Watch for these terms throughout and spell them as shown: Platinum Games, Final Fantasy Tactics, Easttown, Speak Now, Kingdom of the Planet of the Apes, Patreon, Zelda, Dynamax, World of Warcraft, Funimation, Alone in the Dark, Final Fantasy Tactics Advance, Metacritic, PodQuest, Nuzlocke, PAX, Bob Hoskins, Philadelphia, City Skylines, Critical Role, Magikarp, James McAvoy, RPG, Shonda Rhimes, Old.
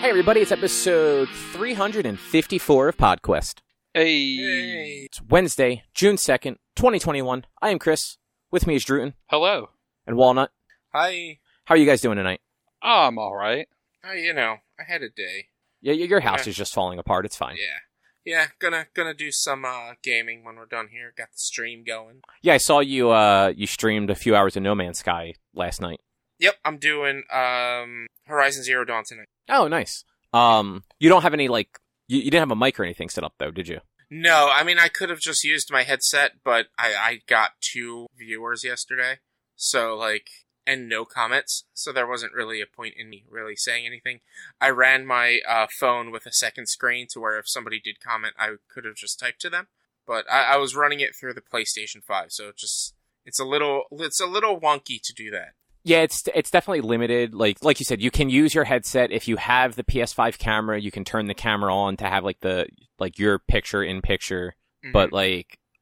Hey everybody, it's episode 354 of PodQuest. Hey! It's Wednesday, June 2nd, 2021. I am Chris. With me is Druton. Hello. And Walnut. Hi. How are you guys doing tonight? Oh, I'm alright. I had a day. Yeah, your house is just falling apart, it's fine. Yeah, gonna do some gaming when we're done here. Got the stream going. Yeah, I saw you you streamed a few hours of No Man's Sky last night. Yep, I'm doing Horizon Zero Dawn tonight. Oh, nice. You don't have any, you didn't have a mic or anything set up, though, did you? No, I mean, I could have just used my headset, but I got two viewers yesterday, so, and no comments, so there wasn't really a point in me really saying anything. I ran my phone with a second screen to where if somebody did comment, I could have just typed to them, but I was running it through the PlayStation 5, so it's a little wonky to do that. Yeah, it's definitely limited. Like you said, you can use your headset. If you have the PS5 camera, you can turn the camera on to have your picture in picture. Mm-hmm.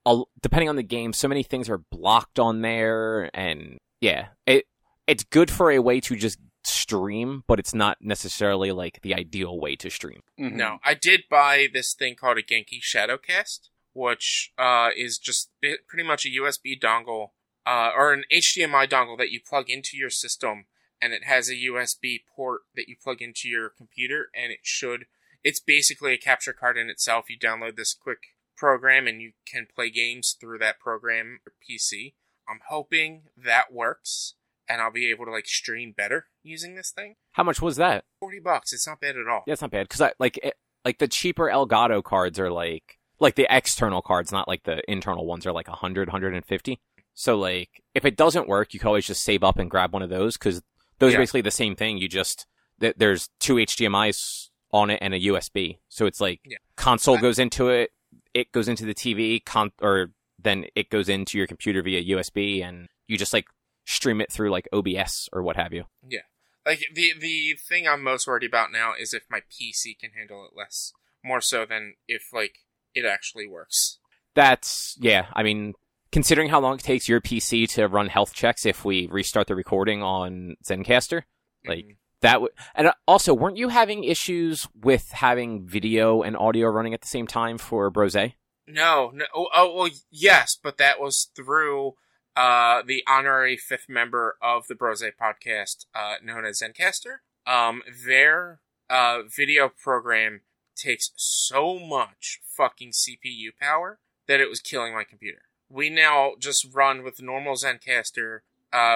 But depending on the game, so many things are blocked on there, and yeah, it's good for a way to just stream, but it's not necessarily the ideal way to stream. Mm-hmm. No, I did buy this thing called a Genki Shadowcast, which is just pretty much a USB dongle. Or an HDMI dongle that you plug into your system, and it has a USB port that you plug into your computer, and it's basically a capture card in itself. You download this quick program, and you can play games through that program or PC. I'm hoping that works, and I'll be able to, stream better using this thing. How much was that? $40. It's not bad at all. Yeah, it's not bad, because the cheaper Elgato cards are, the external cards, not, the internal ones are, $100, $150. So, if it doesn't work, you can always just save up and grab one of those, because those are basically the same thing. You just... There's two HDMIs on it and a USB. So, it's console goes into it, it goes into the TV, or then it goes into your computer via USB, and you just, stream it through, OBS or what have you. Yeah. The thing I'm most worried about now is if my PC can handle it less. More so than if, it actually works. That's... Yeah, I mean... Considering how long it takes your PC to run health checks if we restart the recording on Zencastr, that would... And also, weren't you having issues with having video and audio running at the same time for Brose? No. Oh, well, yes, but that was through the honorary fifth member of the Brose podcast, known as Zencastr. Their video program takes so much fucking CPU power that it was killing my computer. We now just run with normal Zencastr,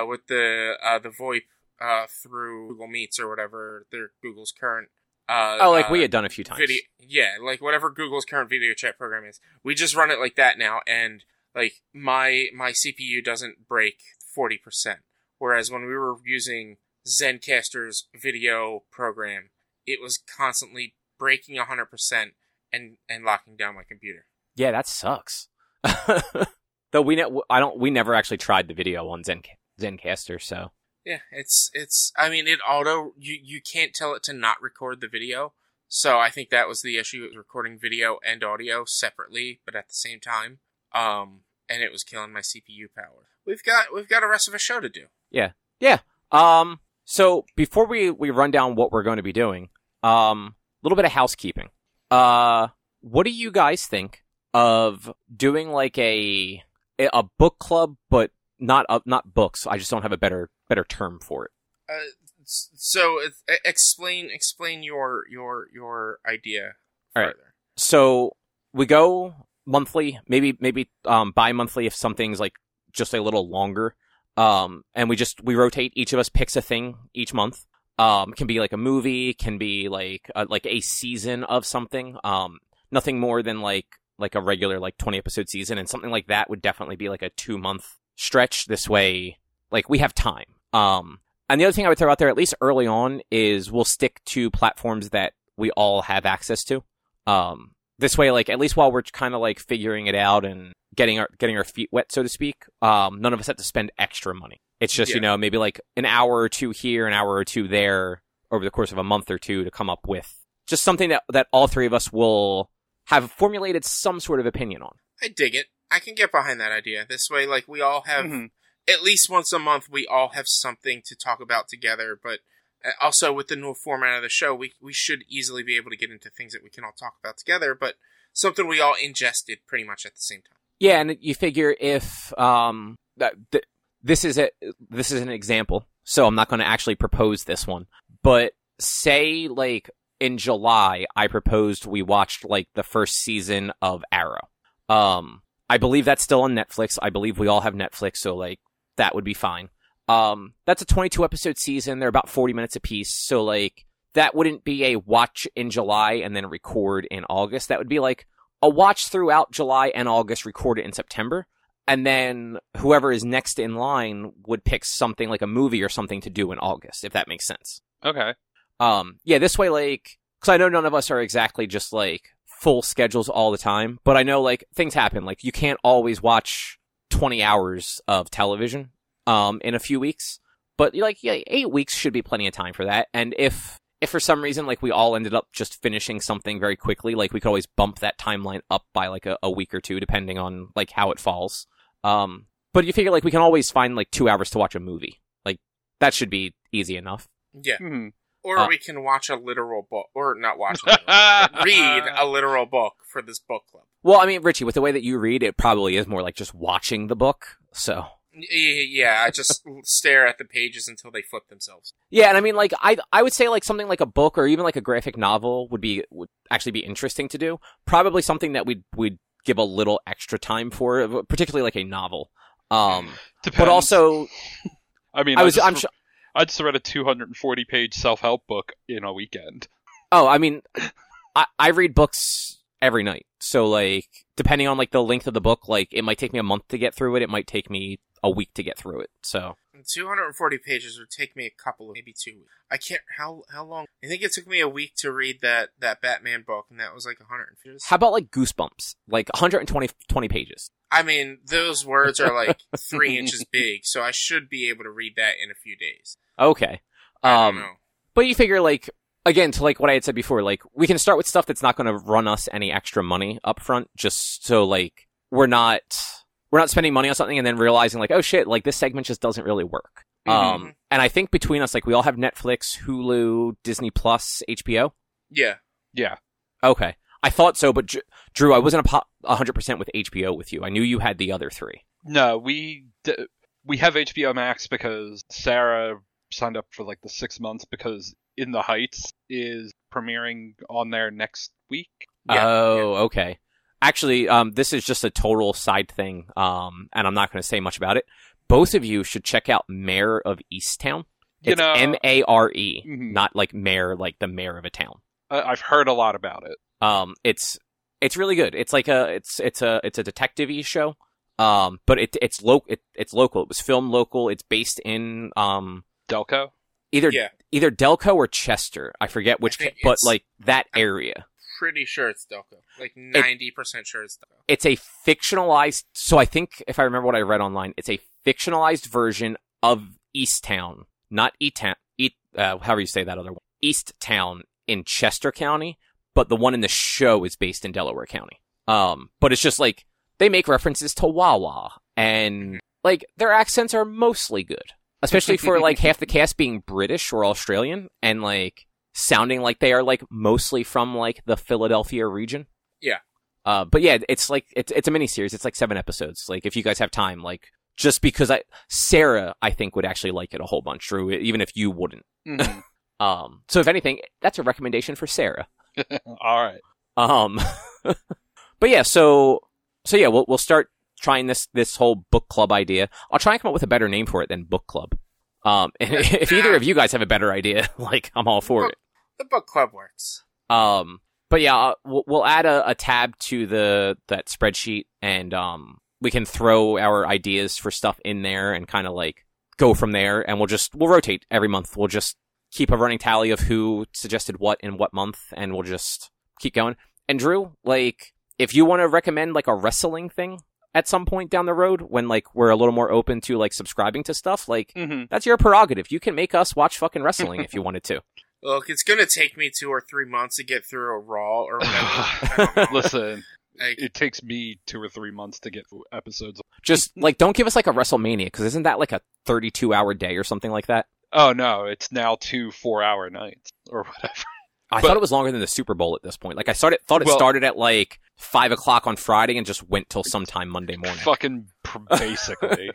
with the VoIP, through Google Meets or whatever their Google's current, we had done a few times. Whatever Google's current video chat program is. We just run it like that now, and, my CPU doesn't break 40%. Whereas when we were using Zencastr's video program, it was constantly breaking 100% and locking down my computer. Yeah, that sucks. Though we never actually tried the video on Zencastr, so yeah, it's. I mean, it auto. You can't tell it to not record the video, so I think that was the issue. It was recording video and audio separately, but at the same time, and it was killing my CPU power. We've got the rest of a show to do. Yeah. So before we run down what we're going to be doing, a little bit of housekeeping. What do you guys think of doing a book club, but not books? I just don't have a better term for it. So explain your idea further. All right. So we go monthly, maybe bi-monthly if something's just a little longer. And we rotate. Each of us picks a thing each month. Can be a movie, can be a season of something. Nothing more than a regular 20 episode season, and something like that would definitely be a 2-month stretch. This way, we have time. And the other thing I would throw out there, at least early on, is we'll stick to platforms that we all have access to. This way, at least while we're kind of figuring it out and getting our feet wet, so to speak, none of us have to spend extra money. It's just, maybe an hour or two here, an hour or two there over the course of a month or two to come up with just something that all three of us will have formulated some sort of opinion on. I dig it. I can get behind that idea. This way, we all have, at least once a month, we all have something to talk about together, but Also, with the new format of the show, we should easily be able to get into things that we can all talk about together, but something we all ingested pretty much at the same time. Yeah, and you figure if this is an example, so I'm not going to actually propose this one, but say, like, in July, I proposed we watched, like, the first season of Arrow. I believe that's still on Netflix. I believe we all have Netflix, so, like, that would be fine. That's a 22-episode season. They're about 40 minutes apiece. So, like, that wouldn't be a watch in July and then record in August. That would be, like, a watch throughout July and August, record it in September. And then whoever is next in line would pick something like a movie or something to do in August, if that makes sense. Okay. Yeah, this way, like, because I know none of us are exactly just, like, full schedules all the time. But I know, like, things happen. Like, you can't always watch 20 hours of television in a few weeks, but like, yeah, 8 weeks should be plenty of time for that. And if for some reason, like, we all ended up just finishing something very quickly, like, we could always bump that timeline up by like a week or two, depending on like how it falls. But you figure, like, we can always find like 2 hours to watch a movie. Like, that should be easy enough. Yeah. Mm-hmm. Or we can watch a literal book, or not watch a literal book, read a literal book for this book club. Well, I mean, Richie, with the way that you read, it probably is more like just watching the book, so. Yeah, I just stare at the pages until they flip themselves. Yeah, and I mean, like, I would say, like, something like a book or even, like, a graphic novel would actually be interesting to do. Probably something that we'd give a little extra time for, particularly, like, a novel. Depends. But also... I mean, I just read a 240-page self-help book in a weekend. Oh, I mean, I read books every night. So, like, depending on, like, the length of the book, like, it might take me a month to get through it. It might take me a week to get through it, so. 240 pages would take me a couple of, maybe 2 weeks. I can't, how long? I think it took me a week to read that Batman book, and that was like 150. How about like Goosebumps? Like 120 pages. I mean, those words are like 3 inches big, so I should be able to read that in a few days. Okay. I don't know. But you figure, like, again, to like what I had said before, like, we can start with stuff that's not going to run us any extra money up front, just so, like, we're not spending money on something and then realizing, like, oh, shit, like, this segment just doesn't really work. Mm-hmm. And I think between us, like, we all have Netflix, Hulu, Disney+, HBO? Yeah. Yeah. Okay. I thought so, but, Drew, I wasn't 100% with HBO with you. I knew you had the other three. No, we have HBO Max because Sarah signed up for, like, the 6 months because In the Heights is premiering on there next week. Yeah. Oh, okay. Actually, this is just a total side thing, and I'm not going to say much about it. Both of you should check out Mayor of Easttown. It's M-A-R-E, mm-hmm. not like mayor, like the mayor of a town. I've heard a lot about it. It's really good. It's like it's a detective-y show, but it's local. It was filmed local. It's based in Delco, either Delco or Chester. I forget which, but like that area. Pretty sure it's Delco. Like 90% sure it's Delco. It's a fictionalized. So I think if I remember what I read online, it's a fictionalized version of Easttown, not E-town. However you say that other one, Easttown in Chester County, but the one in the show is based in Delaware County. But it's just like they make references to Wawa, and mm-hmm. like their accents are mostly good, especially for like half the cast being British or Australian, and like. Sounding like they are like mostly from like the Philadelphia region. Yeah. But yeah, it's like it's a mini series. It's like 7 episodes. Like if you guys have time, like just because Sarah I think would actually like it a whole bunch, Drew, even if you wouldn't. Mm-hmm. So if anything, that's a recommendation for Sarah. All right. But yeah, so yeah, we'll start trying this whole book club idea. I'll try and come up with a better name for it than book club. If either of you guys have a better idea, like I'm all for it. The book club works. But yeah, we'll add a tab to that spreadsheet, and we can throw our ideas for stuff in there and kind of like go from there. And we'll rotate every month. We'll just keep a running tally of who suggested what in what month, and we'll just keep going. And Drew, like, if you want to recommend like a wrestling thing at some point down the road, when like we're a little more open to like subscribing to stuff, like mm-hmm. that's your prerogative. You can make us watch fucking wrestling if you wanted to. Look, it's gonna take me 2 or 3 months to get through a Raw or whatever. Listen, it takes me 2 or 3 months to get episodes. Just like don't give us like a WrestleMania, because isn't that like a 32-hour day or something like that? Oh, no, it's now 2 4-hour nights or whatever. I thought it was longer than the Super Bowl at this point. Like, I thought it started at, like, 5 o'clock on Friday and just went till sometime Monday morning. Fucking basically.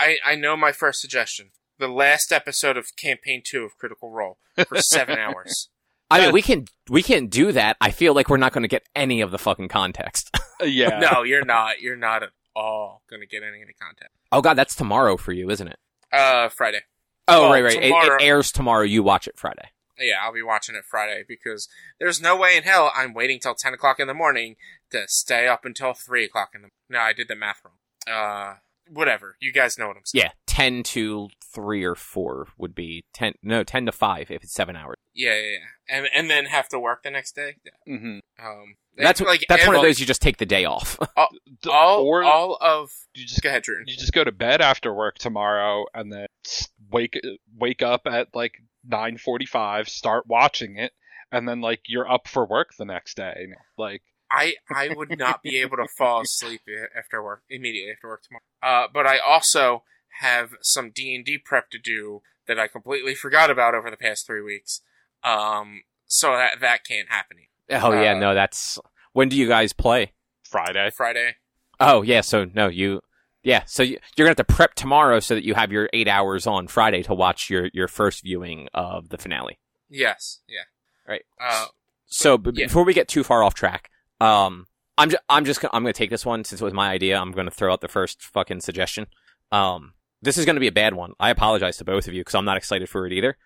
I know my first suggestion. The last episode of Campaign 2 of Critical Role for 7 hours. I mean, we can do that. I feel like we're not going to get any of the fucking context. Yeah. No, you're not. You're not at all going to get any of the context. Oh, God, that's tomorrow for you, isn't it? Friday. Oh, well, right. It airs tomorrow. You watch it Friday. Yeah, I'll be watching it Friday because there's no way in hell I'm waiting till 10 o'clock in the morning to stay up until 3 o'clock in the morning. No, I did the math wrong. Whatever. You guys know what I'm saying. Yeah, 10 to 3 or 4 would be 10. No, 10 to 5 if it's 7 hours. Yeah. And then have to work the next day. Yeah. Mm-hmm. That's one of those you just take the day off. You just go ahead, Drew. You just go to bed after work tomorrow and then wake up at like 9:45, start watching it, and then like you're up for work the next day. Like I would not be able to fall asleep immediately after work tomorrow. But I also have some D&D prep to do that I completely forgot about over the past 3 weeks. So that can't happen either. Oh yeah, no, that's... When do you guys play? Friday. Oh yeah, you're gonna have to prep tomorrow so that you have your 8 hours on Friday to watch your first viewing of the finale. Yes, yeah. Right. Before we get too far off track, I'm gonna take this one since it was my idea. I'm gonna throw out the first fucking suggestion. This is gonna be a bad one. I apologize to both of you because I'm not excited for it either.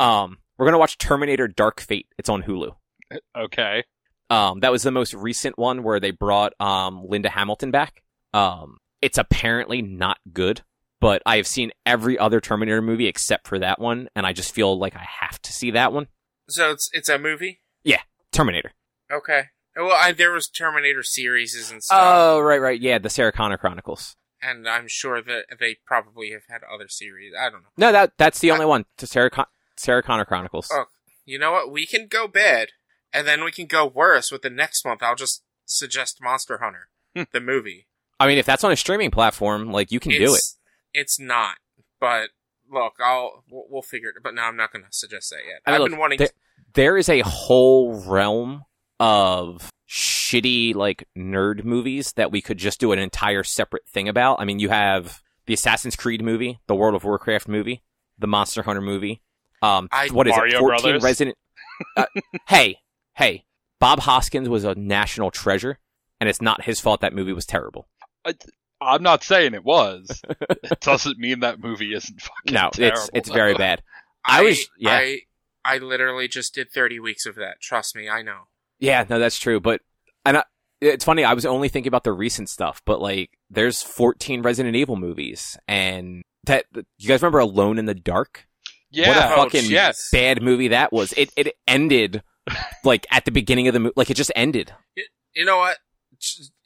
We're going to watch Terminator Dark Fate. It's on Hulu. Okay. That was the most recent one where they brought Linda Hamilton back. It's apparently not good, but I have seen every other Terminator movie except for that one, and I just feel like I have to see that one. So it's a movie? Yeah, Terminator. Okay. Well, there was Terminator series and stuff. Oh, right. Yeah, the Sarah Connor Chronicles. And I'm sure that they probably have had other series. I don't know. No, that's the only one. To Sarah Connor Chronicles. Oh, you know what? We can go bad, and then we can go worse with the next month. I'll just suggest Monster Hunter, the movie. I mean, if that's on a streaming platform, like, you can do it. It's not, but look, we'll figure it. But no, I'm not going to suggest that yet. I've been wanting. There is a whole realm of shitty, like, nerd movies that we could just do an entire separate thing about. I mean, you have the Assassin's Creed movie, the World of Warcraft movie, the Monster Hunter movie. What is Mario it? 14 Brothers? Resident. Hey! Bob Hoskins was a national treasure, and it's not his fault that movie was terrible. I'm not saying it was. It doesn't mean that movie isn't fucking terrible. No, it's very bad. I literally just did 30 weeks of that. Trust me, I know. Yeah, no, that's true. But it's funny. I was only thinking about the recent stuff, but like, there's 14 Resident Evil movies, and that you guys remember Alone in the Dark? Yeah, what a fucking bad movie that was. It ended, like, at the beginning of the movie. Like, it just ended. You know what?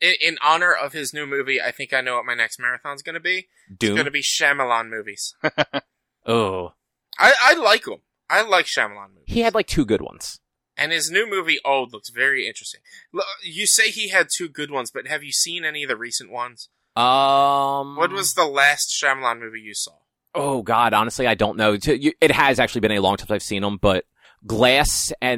In honor of his new movie, I think I know what my next marathon's going to be. Doom? It's going to be Shyamalan movies. Oh. I like him. I like Shyamalan movies. He had, like, 2 good ones. And his new movie, Old, looks very interesting. You say he had 2 good ones, but have you seen any of the recent ones? What was the last Shyamalan movie you saw? Oh, God, honestly, I don't know. It has actually been a long time since I've seen them, but Glass I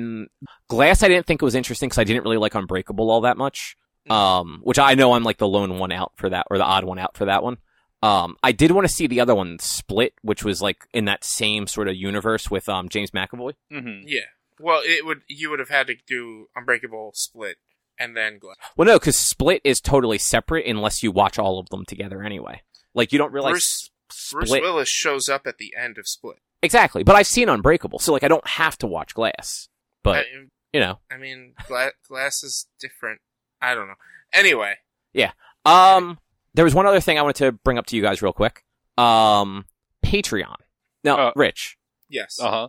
didn't think it was interesting because I didn't really like Unbreakable all that much, which I know I'm like the lone one out for that, or the odd one out for that one. I did want to see the other one, Split, which was like in that same sort of universe with James McAvoy. Mm-hmm. Yeah. Well, you would have had to do Unbreakable, Split, and then Glass. Well, no, because Split is totally separate unless you watch all of them together anyway. Like, you don't realize... Bruce Willis shows up at the end of Split. Exactly, but I've seen Unbreakable, so like I don't have to watch Glass. But Glass is different. I don't know. Anyway, yeah. There was one other thing I wanted to bring up to you guys real quick. Patreon. Now, Rich. Yes. Uh huh.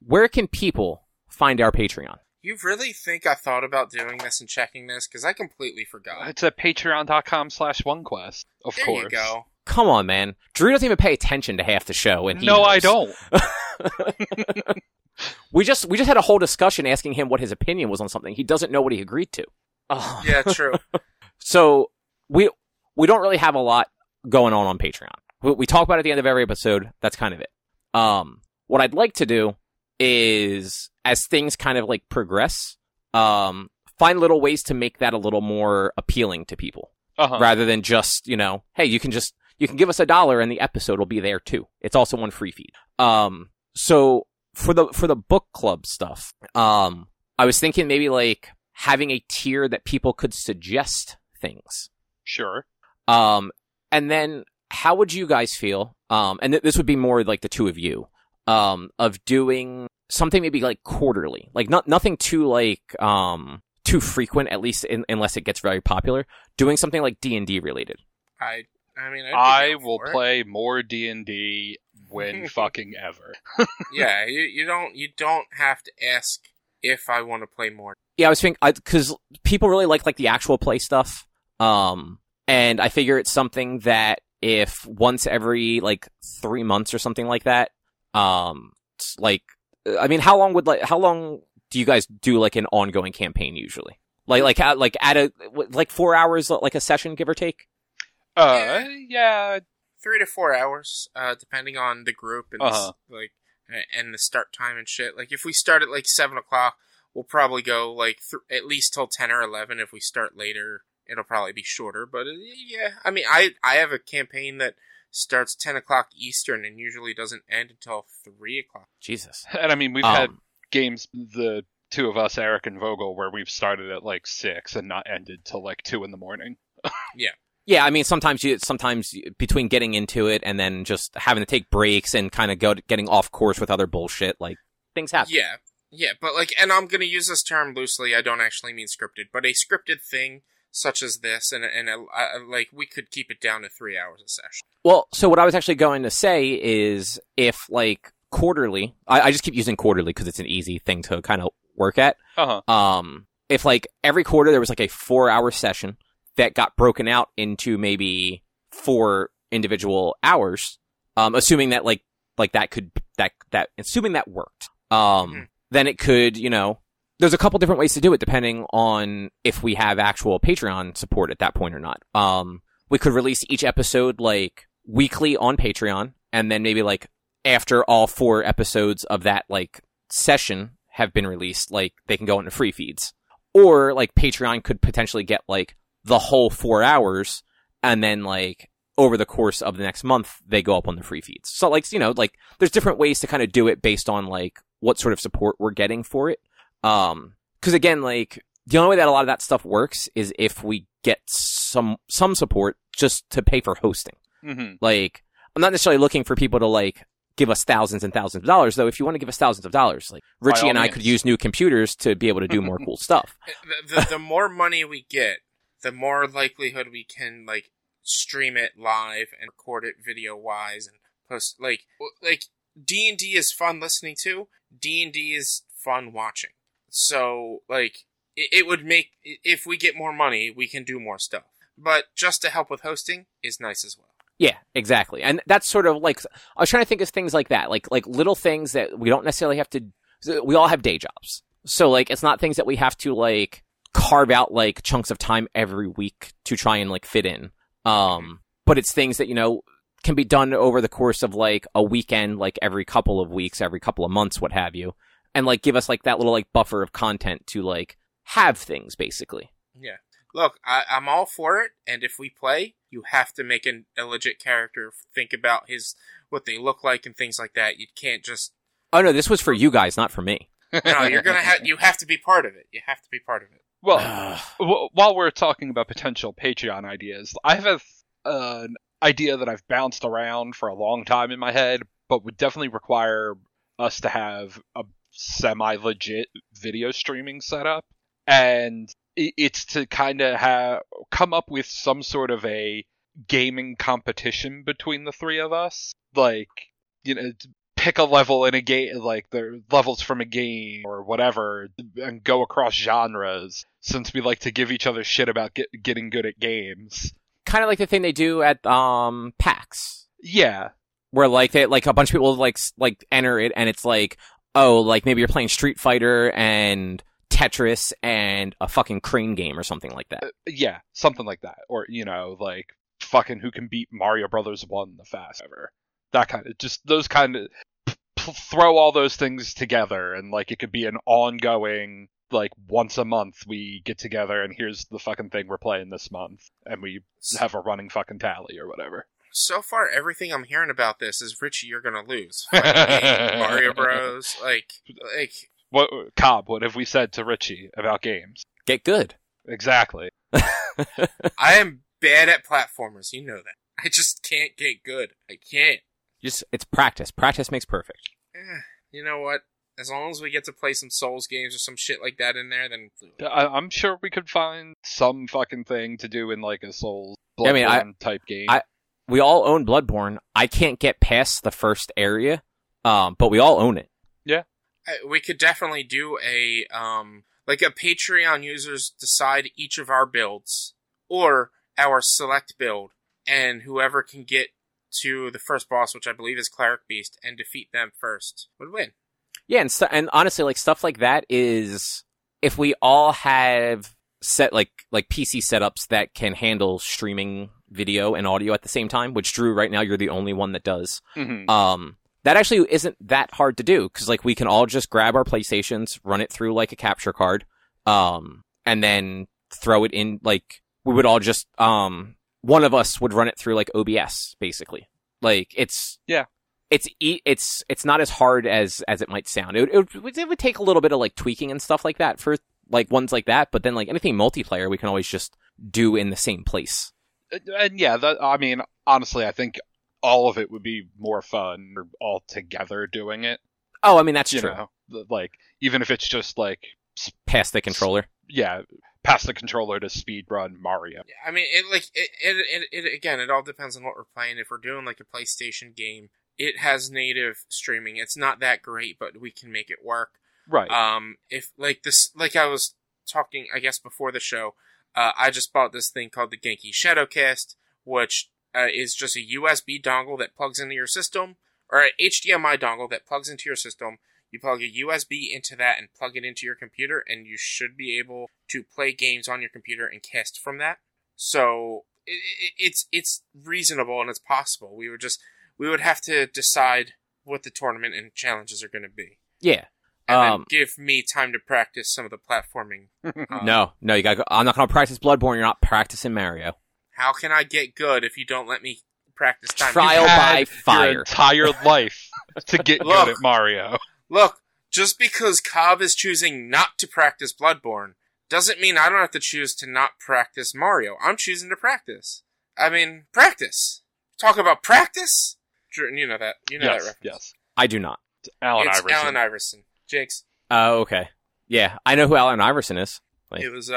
Where can people find our Patreon? You really think I thought about doing this and checking this because I completely forgot. It's at patreon.com/onequest. Of course. There you go. Come on, man. Drew doesn't even pay attention to half the show, and he knows. I don't. We just had a whole discussion asking him what his opinion was on something. He doesn't know what he agreed to. Yeah, true. So we don't really have a lot going on Patreon. We talk about it at the end of every episode. That's kind of it. What I'd like to do is, as things kind of like progress, find little ways to make that a little more appealing to people, rather than just, you know, hey, you can give us $1 and the episode will be there too. It's also on free feed. So for the book club stuff, I was thinking maybe like having a tier that people could suggest things. Sure. And then how would you guys feel? And this would be more like the two of you, of doing something maybe like quarterly, like nothing too like, too frequent, at least unless it gets very popular, doing something like D&D related. I will play more D&D when fucking ever. Yeah, you don't have to ask if I want to play more. Yeah, I was thinking, because people really like the actual play stuff, and I figure it's something that if once every, 3 months or something like that, how long do you guys do, an ongoing campaign usually? At 4 hours, a session, give or take? Yeah, 3 to 4 hours, depending on the group and and the start time and shit. If we start at 7 o'clock, we'll probably go at least till 10 or 11. If we start later, it'll probably be shorter. But yeah, I mean, I have a campaign that starts 10 o'clock Eastern and usually doesn't end until 3 o'clock. Jesus. And I mean, we've had games, the two of us, Eric and Vogel, where we've started at 6 and not ended till 2 in the morning. Yeah. Yeah, I mean, sometimes between getting into it and then just having to take breaks and kind of getting off course with other bullshit, things happen. Yeah, but and I'm gonna use this term loosely. I don't actually mean scripted, but a scripted thing such as this, and we could keep it down to 3 hours a session. Well, so what I was actually going to say is if quarterly, I just keep using quarterly because it's an easy thing to kind of work at. If every quarter there was a 4 hour session that got broken out into maybe 4 individual hours, assuming that assuming that worked, then it could, there's a couple different ways to do it depending on if we have actual Patreon support at that point or not. We could release each episode weekly on Patreon, and then maybe after all 4 episodes of that session have been released, they can go into free feeds, or Patreon could potentially get the whole 4 hours, and then over the course of the next month they go up on the free feeds. So there's different ways to kind of do it based on what sort of support we're getting for it, because again, the only way that a lot of that stuff works is if we get some support just to pay for hosting. I'm not necessarily looking for people to give us thousands and thousands of dollars, though. If you want to give us thousands of dollars, Richie and I could use new computers to be able to do more cool stuff. The more money we get, the more likelihood we can stream it live and record it video wise and post. D&D is fun listening to. D&D is fun watching. So it would make, if we get more money, we can do more stuff. But just to help with hosting is nice as well. Yeah, exactly. And that's sort of I was trying to think of things like that, like little things that we don't necessarily have to. We all have day jobs, so it's not things that we have to carve out chunks of time every week to try and fit in, but it's things that can be done over the course of a weekend, every couple of weeks, every couple of months, what have you, and give us that little buffer of content to have things, basically. Yeah, look, I'm all for it, and if we play, you have to make a legit character, think about what they look like and things like that. You can't just, oh no, this was for you guys, not for me. No, you have to be part of it. Well, while we're talking about potential Patreon ideas, I have an idea that I've bounced around for a long time in my head, but would definitely require us to have a semi-legit video streaming setup, and it's to kind of come up with some sort of a gaming competition between the three of us, pick a level in a game, the levels from a game or whatever, and go across genres, since we like to give each other shit about getting good at games. Kind of like the thing they do at PAX. Yeah. Where they a bunch of people enter it, and it's maybe you're playing Street Fighter and Tetris and a fucking crane game or something like that. Yeah, something like that. Or fucking who can beat Mario Brothers 1 the fastest ever. That kind of, just those kind of throw all those things together, and like it could be an ongoing, like, once a month we get together and here's the fucking thing we're playing this month, and we have a running fucking tally or whatever. So far, everything I'm hearing about this is, Richie, you're gonna lose. Mario Bros. Like what? Cobb, what have we said to Richie about games? Get good. Exactly. I am bad at platformers. You know that. I just can't get good. I can't. It's practice. Practice makes perfect. You know what? As long as we get to play some Souls games or some shit like that in there, then... I'm sure we could find some fucking thing to do in, like, a Souls Bloodborne type game. We all own Bloodborne. I can't get past the first area, but we all own it. Yeah. We could definitely do a... like, a Patreon users decide each of our builds, or our select build, and whoever can get to the first boss, which I believe is Cleric Beast, and defeat them first would win. Yeah, and honestly, like, stuff like that is, if we all have set like PC setups that can handle streaming video and audio at the same time, which, Drew, right now you're the only one that does. Mm-hmm. That actually isn't that hard to do, because like we can all just grab our PlayStations, run it through like a capture card, and then throw it in. Like we would all just one of us would run it through like OBS, basically. Like it's not as hard as it might sound. It would take a little bit of like tweaking and stuff like that for like ones like that, but then like anything multiplayer, we can always just do in the same place. And yeah, I mean, honestly, I think all of it would be more fun all together doing it. Oh, I mean, that's true. Know, like, even if it's just like pass the controller. Yeah, pass the controller to speedrun Mario. I mean, it all depends on what we're playing. If we're doing like a PlayStation game, it has native streaming. It's not that great, but we can make it work. Right. If like this, like I was talking, I guess before the show, I just bought this thing called the Genki Shadowcast, which is just a USB dongle that plugs into your system, or an HDMI dongle that plugs into your system. You plug a USB into that and plug it into your computer, and you should be able to play games on your computer and cast from that. So it's reasonable and it's possible. We would have to decide what the tournament and challenges are going to be. Yeah. And then give me time to practice some of the platforming. No, you got to go. I'm not going to practice Bloodborne. You're not practicing Mario. How can I get good if you don't let me practice time? Trial by fire. Your entire life to get good at Mario. Look, just because Cobb is choosing not to practice Bloodborne doesn't mean I don't have to choose to not practice Mario. I'm choosing to practice. I mean, practice. Talk about practice? Drew, you know that. You know that reference. Yes. I do not. It's Allen Iverson. Jake's. Oh, okay. Yeah, I know who Allen Iverson is. Like, it was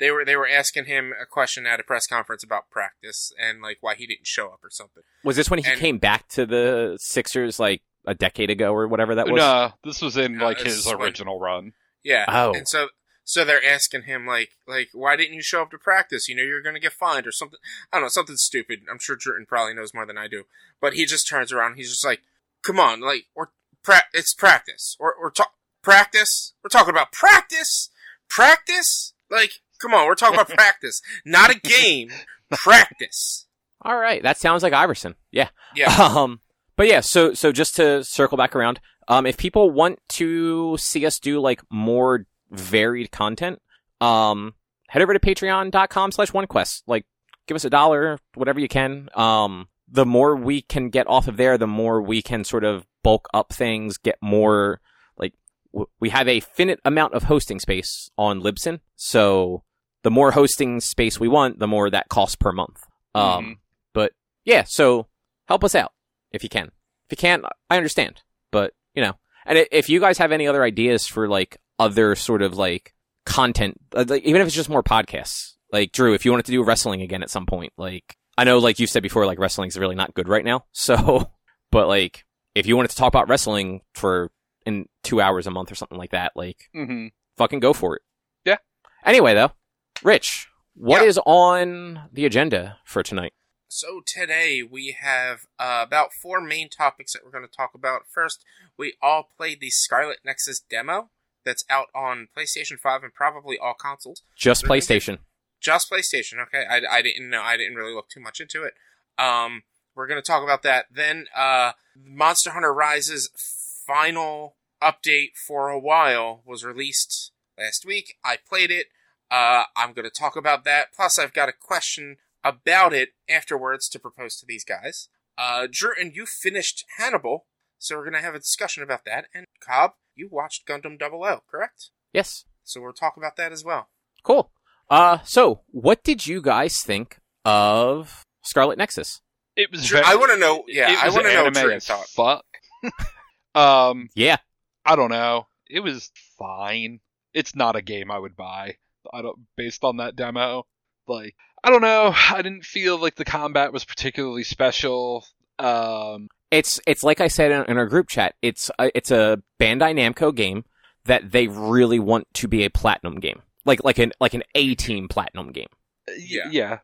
They were asking him a question at a press conference about practice and like why he didn't show up or something. Was this when he came back to the Sixers like a decade ago or whatever that was? No, this was in like his original run. Yeah. Oh. And so they're asking him like why didn't you show up to practice? You know you're going to get fined or something. I don't know, something stupid. I'm sure Jordan probably knows more than I do. But he just turns around and he's just like, "Come on, like it's practice. Practice. We're talking about practice. Practice." Like, come on, we're talking about practice, not a game. Practice. All right, that sounds like Iverson. Yeah. Yeah. But yeah, so just to circle back around, if people want to see us do like more varied content, head over to patreon.com/onequest. Like, give us $1, whatever you can. The more we can get off of there, the more we can sort of bulk up things, get more. We have a finite amount of hosting space on Libsyn, so the more hosting space we want, the more that costs per month. But yeah, so help us out if you can. If you can't, I understand, but you know. And if you guys have any other ideas for like other sort of like content, like, even if it's just more podcasts, like Drew, if you wanted to do wrestling again at some point, like I know, like you said before, like wrestling's really not good right now. So, but like if you wanted to talk about wrestling for in 2 hours a month or something like that, like fucking go for it. Yeah. Anyway, though, Rich, what is on the agenda for tonight? So today we have about 4 main topics that we're going to talk about. First, we all played the Scarlet Nexus demo that's out on PlayStation 5 and probably all consoles. Just PlayStation. Just PlayStation. Okay. I didn't know. I didn't really look too much into it. We're going to talk about that. Then Monster Hunter Rise's final update for a while was released last week. I played it. I'm going to talk about that. Plus, I've got a question about it afterwards to propose to these guys. Jordan, you finished Hannibal, so we're going to have a discussion about that. And Cobb, you watched Gundam 00, correct? Yes. So we'll talk about that as well. Cool. So what did you guys think of Scarlet Nexus? It was very, I want to know. Yeah, I want to know what you thought. Fuck. Yeah. I don't know. It was fine. It's not a game I would buy. Based on that demo, like, I don't know. I didn't feel like the combat was particularly special. It's like I said in our group chat. It's a Bandai Namco game that they really want to be a platinum game, like an A-team platinum game. Yeah.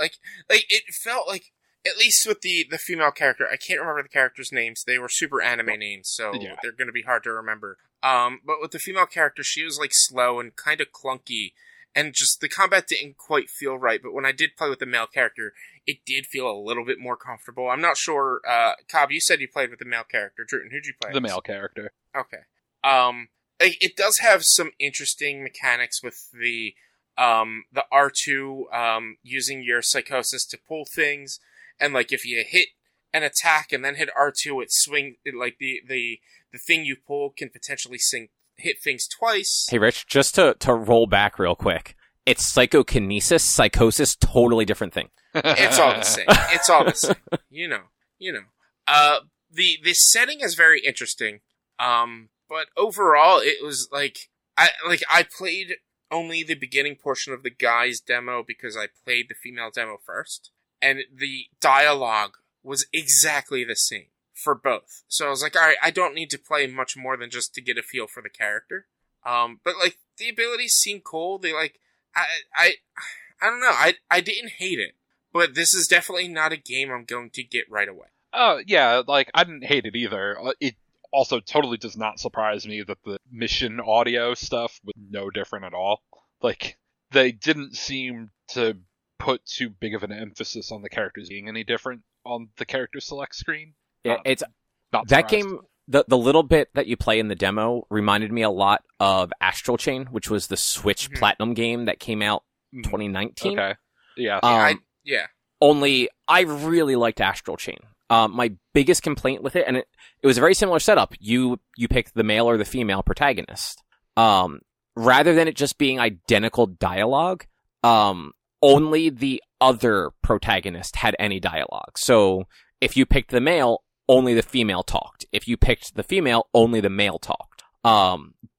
Like it felt like, at least with the female character, I can't remember the characters' names. They were super anime names, so they're going to be hard to remember. But with the female character, she was like slow and kind of clunky, and just the combat didn't quite feel right. But when I did play with the male character, it did feel a little bit more comfortable. I'm not sure. Cobb, you said you played with the male character. Druten, who'd you play with? The male character. Okay. It does have some interesting mechanics with the R2 using your psychosis to pull things. And, like, if you hit an attack and then hit R2, it swings, like, the thing you pull can potentially hit things twice. Hey, Rich, just to roll back real quick, it's psychokinesis, psychosis, totally different thing. It's all the same. It's all the same. You know. The setting is very interesting, but overall, it was, like, I played only the beginning portion of the guy's demo because I played the female demo first. And the dialogue was exactly the same for both. So I was like, all right, I don't need to play much more than just to get a feel for the character. But, like, the abilities seem cool. They, like, I don't know. I didn't hate it. But this is definitely not a game I'm going to get right away. Oh, yeah. Like, I didn't hate it either. It also totally does not surprise me that the mission audio stuff was no different at all. Like, they didn't seem to put too big of an emphasis on the characters being any different on the character select screen. Yeah, it's not that game. The little bit that you play in the demo reminded me a lot of Astral Chain, which was the Switch Platinum game that came out 2019. Okay, yeah, Only I really liked Astral Chain. My biggest complaint with it, and it was a very similar setup. You picked the male or the female protagonist, rather than it just being identical dialogue. Only the other protagonist had any dialogue. So if you picked the male, only the female talked. If you picked the female, only the male talked.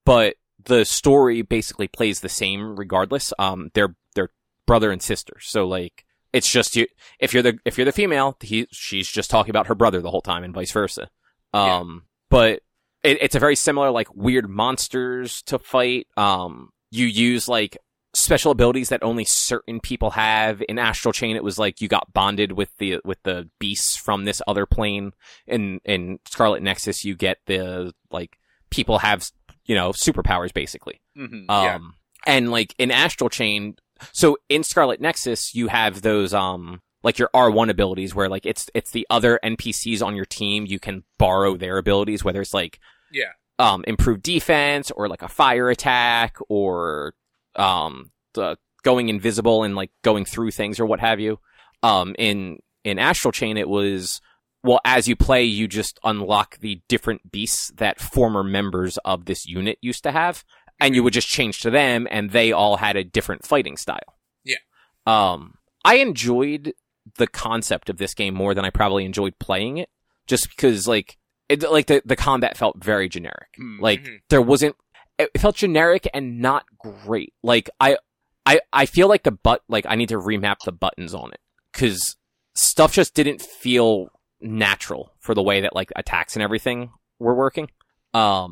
But the story basically plays the same regardless. They're brother and sister. So, like, it's just you. If you're the female, she's just talking about her brother the whole time, and vice versa. But it's a very similar, like, weird monsters to fight. You use, like, special abilities that only certain people have. In Astral Chain, it was like you got bonded with the beasts from this other plane. In Scarlet Nexus, you get the, like, people have, you know, superpowers basically. Mm-hmm, and, like, in Astral Chain, so in Scarlet Nexus, you have those like your R1 abilities where, like, it's the other NPCs on your team. You can borrow their abilities, whether it's like improved defense or like a fire attack or going invisible and, like, going through things or what have you. In Astral Chain, it was, well, as you play, you just unlock the different beasts that former members of this unit used to have, and you would just change to them, and they all had a different fighting style. Yeah. I enjoyed the concept of this game more than I probably enjoyed playing it, just because, like, the combat felt very generic. Mm-hmm. Like, there wasn't. It felt generic and not great. Like, I feel like I need to remap the buttons on it, because stuff just didn't feel natural for the way that, like, attacks and everything were working. I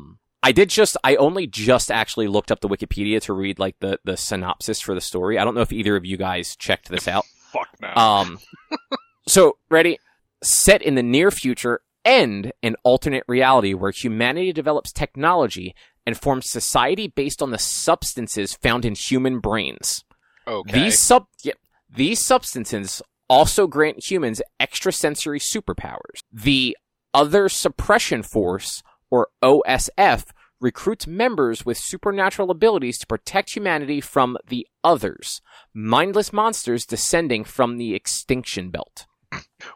only just actually looked up the Wikipedia to read, like, the synopsis for the story. I don't know if either of you guys checked this out. Fuck no. So, ready? Set in the near future and an alternate reality where humanity develops technology and forms society based on the substances found in human brains. Okay. These substances also grant humans extrasensory superpowers. The other suppression force or OSF, recruits members with supernatural abilities to protect humanity from the Others, mindless monsters descending from the Extinction Belt.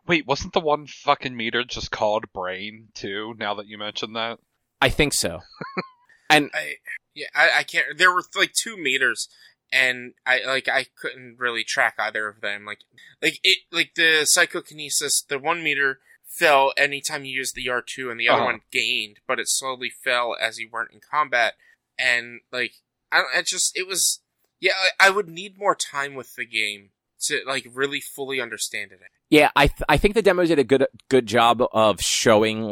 Wait, wasn't the one fucking meter just called Brain, too, now that you mentioned that? I think so. And I can't... There were, like, 2 meters, and I couldn't really track either of them. Like the psychokinesis, the 1 meter... fell anytime you used the R2, and the other one gained, but it slowly fell as you weren't in combat. And I would need more time with the game to really fully understand it. Yeah, I think the demos did a good job of showing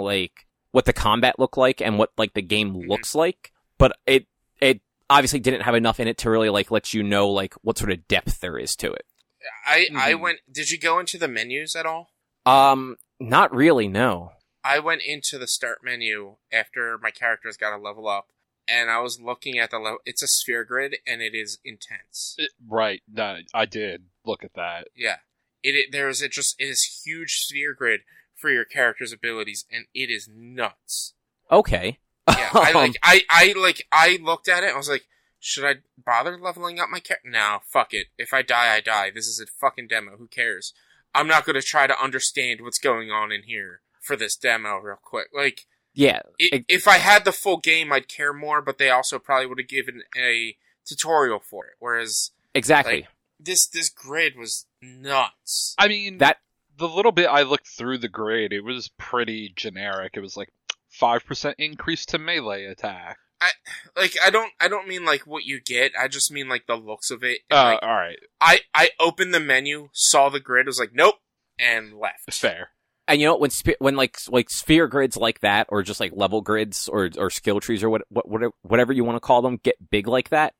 what the combat looked like and what the game looks like, but it obviously didn't have enough in it to really let you know what sort of depth there is to it. Did you go into the menus at all? Not really, no. I went into the start menu after my characters got a level up, and I was looking at the level. It's a sphere grid, and it is intense. I did look at that. Yeah. It is huge sphere grid for your character's abilities, and it is nuts. Okay. Yeah, I looked at it, and I was like, should I bother leveling up my character? No, fuck it. If I die, I die. This is a fucking demo. Who cares? I'm not going to try to understand what's going on in here for this demo real quick. If I had the full game, I'd care more, but they also probably would have given a tutorial for it. Whereas... Exactly. This grid was nuts. I mean, the little bit I looked through the grid, it was pretty generic. It was 5% increase to melee attack. I don't mean what you get. I just mean the looks of it. Oh, all right. I opened the menu, saw the grid, was like, nope, and left. Fair. And you know when sphere grids like that, or just level grids, or skill trees, or whatever you want to call them, get big like that.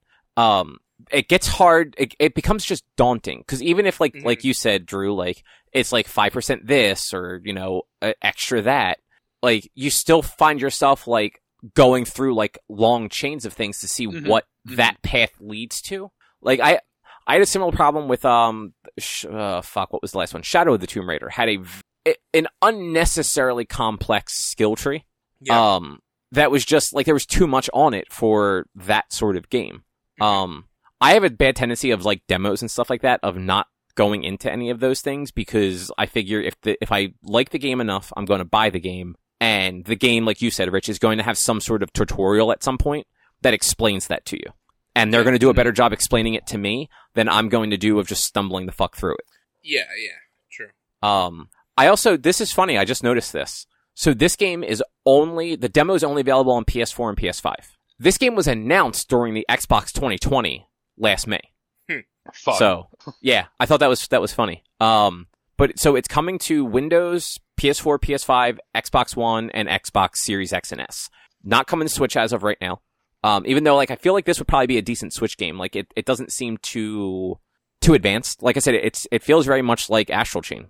It gets hard. It becomes just daunting because even if like you said, Drew, it's 5% this or extra that, you still find yourself going through long chains of things to see what that path leads to. I had a similar problem with what was the last one? Shadow of the Tomb Raider had an unnecessarily complex skill tree. Yeah. That was just there was too much on it for that sort of game. I have a bad tendency of demos and stuff like that of not going into any of those things because I figure if I like the game enough, I'm going to buy the game. And the game, like you said, Rich, is going to have some sort of tutorial at some point that explains that to you. And they're going to do a better job explaining it to me than I'm going to do of just stumbling the fuck through it. Yeah, yeah, true. I also, this is funny, I just noticed this. So this game is the demo is only available on PS4 and PS5. This game was announced during the Xbox 2020 last May. Fun. So, yeah, I thought that was funny. But so it's coming to Windows, PS4, PS5, Xbox One, and Xbox Series X and S. Not coming to Switch as of right now. Even though, I feel this would probably be a decent Switch game. It doesn't seem too advanced. Like I said, it feels very much like Astral Chain.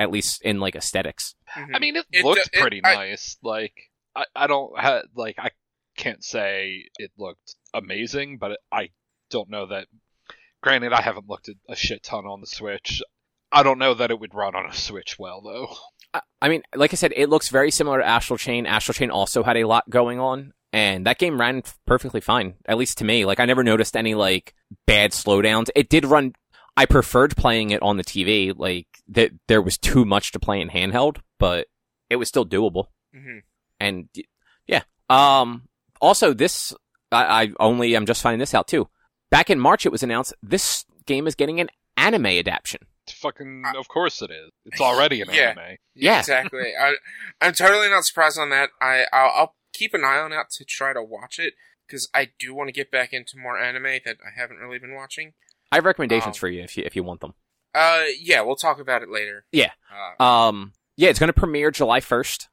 At least in, aesthetics. Mm-hmm. I mean, it looked pretty nice. I can't say it looked amazing, but I don't know that... Granted, I haven't looked at a shit ton on the Switch. I don't know that it would run on a Switch well, though. I mean, like I said, it looks very similar to Astral Chain. Astral Chain also had a lot going on, and that game ran perfectly fine, at least to me. I never noticed any, bad slowdowns. It did run... I preferred playing it on the TV. There was too much to play in handheld, but it was still doable. Mm-hmm. And, yeah. Also, this... I'm just finding this out, too. Back in March, it was announced this game is getting an anime adaptation. Fucking, of course it is. It's already an anime. Yeah, exactly. I'm totally not surprised on that. I'll keep an eye on it to try to watch it because I do want to get back into more anime that I haven't really been watching. I have recommendations for you if you want them. Yeah, we'll talk about it later. Yeah. It's going to premiere July 1st.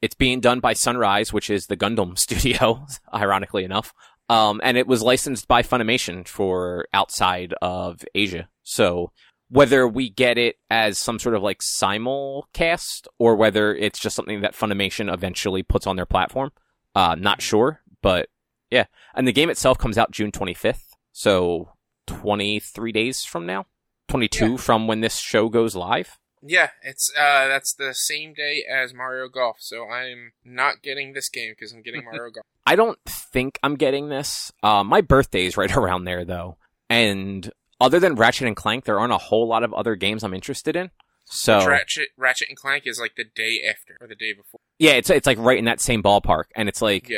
It's being done by Sunrise, which is the Gundam studio, ironically enough. And it was licensed by Funimation for outside of Asia. So. Whether we get it as some sort of simulcast or whether it's just something that Funimation eventually puts on their platform, not sure. But yeah, and the game itself comes out June 25th, so 23 days from now, 22 from when this show goes live. Yeah, it's that's the same day as Mario Golf, so I'm not getting this game because I'm getting Mario Golf. I don't think I'm getting this. My birthday is right around there, though. And other than Ratchet and Clank, there aren't a whole lot of other games I'm interested in. So Ratchet and Clank is like the day after or the day before. Yeah, it's like right in that same ballpark, and it's like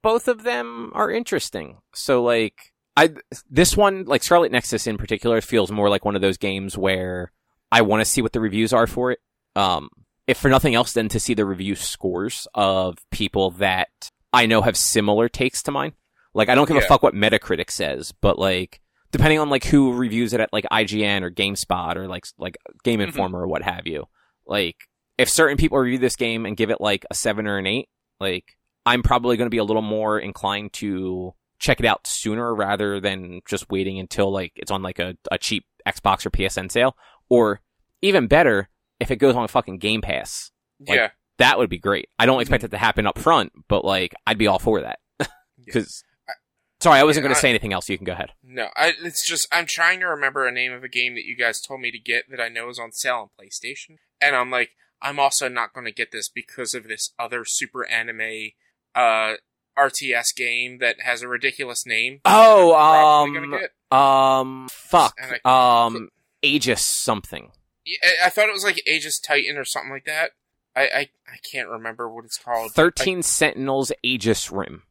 both of them are interesting. So like this one, like Scarlet Nexus in particular, feels more like one of those games where I want to see what the reviews are for it. If for nothing else than to see the review scores of people that I know have similar takes to mine. Like, I don't give a fuck what Metacritic says, but like, depending on like who reviews it at like IGN or GameSpot or like Game Informer or what have you. Like, if certain people review this game and give it like a 7 or an 8, like, I'm probably going to be a little more inclined to check it out sooner rather than just waiting until like it's on like a cheap Xbox or PSN sale. Or even better, if it goes on fucking Game Pass. Like, that would be great. I don't expect it to happen up front, but like, I'd be all for that. Because sorry, I wasn't going to say anything else. You can go ahead. No, it's just I'm trying to remember a name of a game that you guys told me to get that I know is on sale on PlayStation, and I'm like, I'm also not going to get this because of this other super anime RTS game that has a ridiculous name. Oh, Aegis something. I thought it was like Aegis Titan or something like that. I can't remember what it's called. 13 Sentinels: Aegis Rim.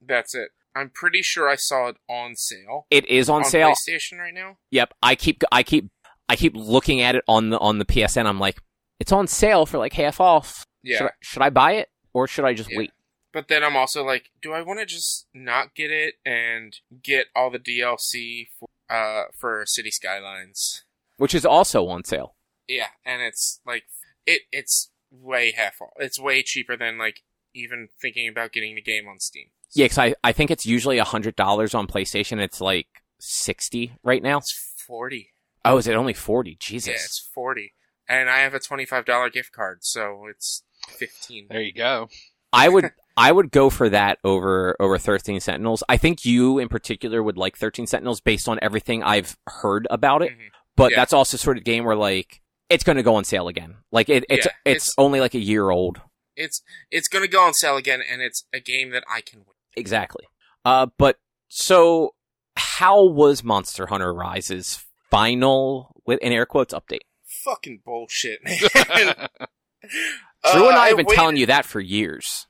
That's it. I'm pretty sure I saw it on sale. It is on sale. PlayStation right now? Yep. I keep looking at it on the PSN. I'm like, it's on sale for like half off. Yeah. Should I buy it or should I just wait? But then I'm also like, do I want to just not get it and get all the DLC for City Skylines? Which is also on sale. Yeah, and it's like it's way half off. It's way cheaper than like even thinking about getting the game on Steam. So. Yeah, because I think it's usually $100 on PlayStation. It's like $60 right now. It's $40. Oh, is it only $40? Jesus. Yeah, it's $40, and I have a $25 gift card, so it's $15. There you go. I would go for that over 13 Sentinels. I think you in particular would like 13 Sentinels based on everything I've heard about it. Mm-hmm. But that's also sort of the game where like it's going to go on sale again. Like it's only like a year old. It's going to go on sale again, and it's a game that I can win. Exactly. But so how was Monster Hunter Rise's final, with in air quotes, update? Fucking bullshit, man. Drew and I have been telling you that for years.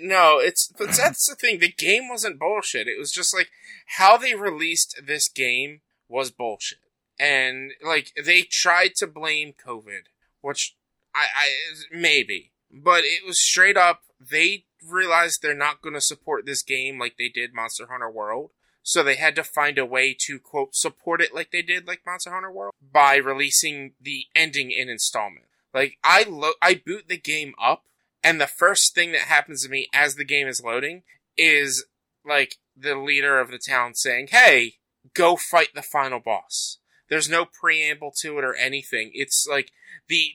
No, but that's the thing. The game wasn't bullshit. It was just like how they released this game was bullshit. And, like, they tried to blame COVID, which I maybe. But it was straight up, they realized they're not going to support this game like they did Monster Hunter World. So they had to find a way to, quote, support it like they did like Monster Hunter World by releasing the ending in installment. Like, I boot the game up, and the first thing that happens to me as the game is loading is, like, the leader of the town saying, hey, go fight the final boss. There's no preamble to it or anything. It's like the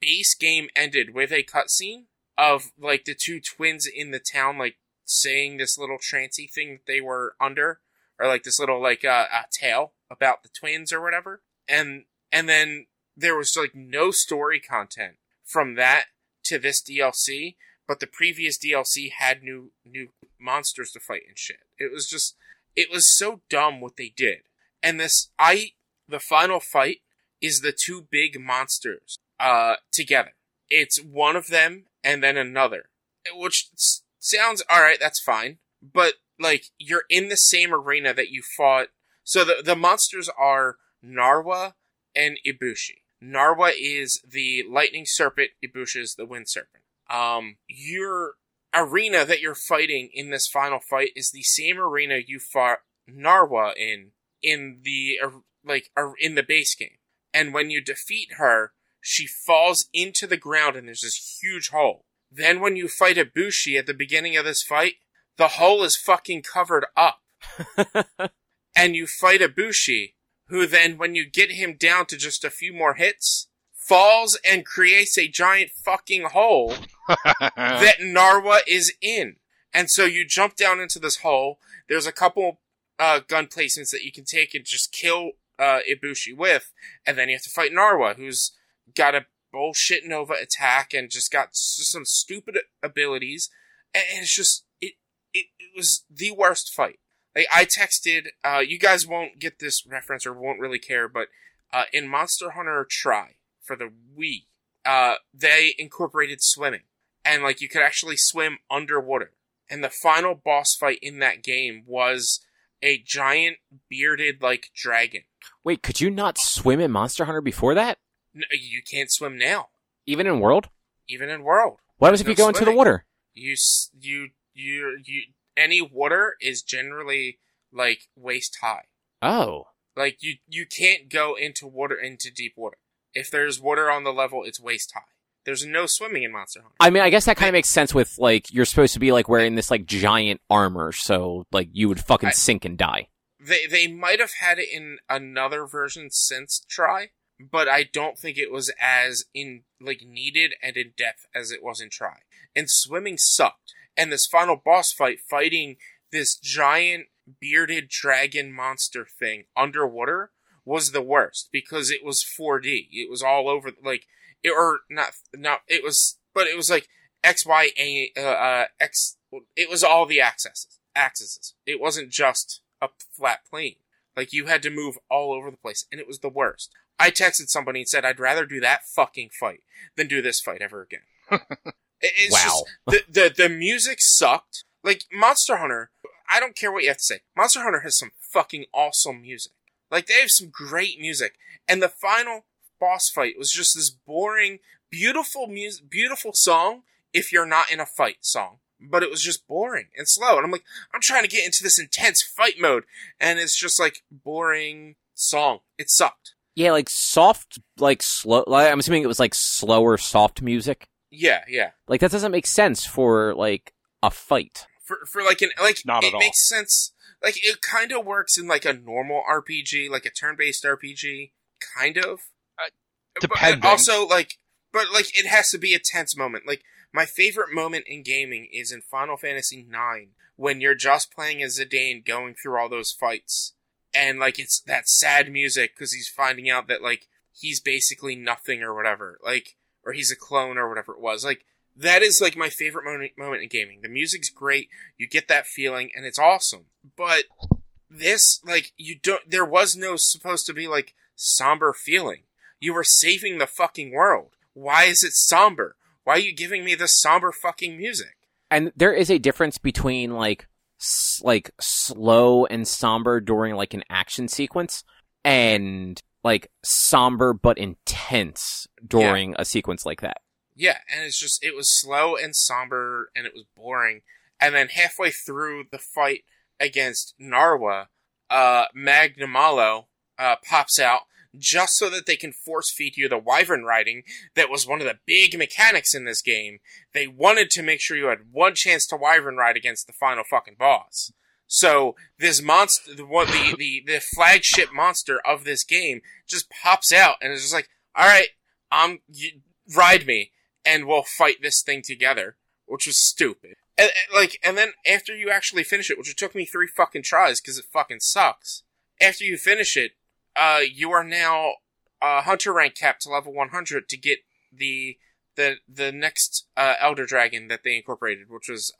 base game ended with a cutscene of like the two twins in the town like saying this little trancy thing that they were under, or like this little like tale about the twins or whatever. And then there was like no story content from that to this DLC, but the previous DLC had new monsters to fight and shit. It was so dumb what they did. And the final fight is the two big monsters together. It's one of them and then another, which sounds all right. That's fine, but like you're in the same arena that you fought. So the monsters are Narwa and Ibushi. Narwa is the lightning serpent. Ibushi is the wind serpent. Your arena that you're fighting in this final fight is the same arena you fought Narwa in the base game. And when you defeat her, she falls into the ground and there's this huge hole. Then when you fight Ibushi at the beginning of this fight, the hole is fucking covered up. And you fight Ibushi, who then, when you get him down to just a few more hits, falls and creates a giant fucking hole that Narwa is in. And so you jump down into this hole. There's a couple gun placements that you can take and just kill Ibushi with, and then you have to fight Narwa, who's got a bullshit Nova attack and just got some stupid abilities, and it's just, it was the worst fight. Like, I texted, you guys won't get this reference or won't really care, but in Monster Hunter Try for the Wii, they incorporated swimming, and like you could actually swim underwater. And the final boss fight in that game was a giant bearded like dragon. Wait, could you not swim in Monster Hunter before that? No, you can't swim now. Even in World? Even in World. What happens if you go into the water? You any water is generally like waist high. Oh. Like you can't go into deep water. If there's water on the level, it's waist high. There's no swimming in Monster Hunter. I mean, I guess that kind of makes sense with, like, you're supposed to be, like, wearing this, like, giant armor, so, like, you would fucking sink and die. They might have had it in another version since Try, but I don't think it was as, needed and in depth as it was in Try. And swimming sucked. And this final boss fight, fighting this giant bearded dragon monster thing underwater was the worst, because it was 4D. It was all over, like... It was like X, Y, A, X, it was all the axes. It wasn't just a flat plane. Like, you had to move all over the place, and it was the worst. I texted somebody and said, I'd rather do that fucking fight than do this fight ever again. Just, the music sucked. Like, Monster Hunter, I don't care what you have to say. Monster Hunter has some fucking awesome music. Like, they have some great music. And the final boss fight was just this boring, beautiful music, beautiful song, if you're not in a fight song, but it was just boring and slow, and I'm like, I'm trying to get into this intense fight mode, and it's just like boring song. It sucked. Yeah, like soft, like slow, like, I'm assuming it was like slower soft music. Yeah Like, that doesn't make sense for like a fight, for like an, like, not at all. It makes sense, like it kind of works in like a normal RPG, like a turn-based RPG kind of. Depending. But also, like, it has to be a tense moment. Like, my favorite moment in gaming is in Final Fantasy IX, when you're just playing as Zidane going through all those fights. And, like, it's that sad music, because he's finding out that, like, he's basically nothing or whatever. Like, or he's a clone or whatever it was. Like, that is, like, my favorite moment in gaming. The music's great, you get that feeling, and it's awesome. But this, like, there was no supposed to be, like, somber feeling. You were saving the fucking world. Why is it somber? Why are you giving me this somber fucking music? And there is a difference between, like, slow and somber during, like, an action sequence, and, like, somber but intense during a sequence like that. Yeah, and it's just, it was slow and somber, and it was boring. And then halfway through the fight against Narwa, Magnamalo pops out, just so that they can force feed you the wyvern riding that was one of the big mechanics in this game. They wanted to make sure you had one chance to wyvern ride against the final fucking boss. So this monster, the flagship monster of this game, just pops out and is just like, all right, ride me and we'll fight this thing together, which was stupid. And then after you actually finish it, which it took me 3 fucking tries because it fucking sucks. After you finish it, you are now hunter rank capped to level 100 to get the next elder dragon that they incorporated, which was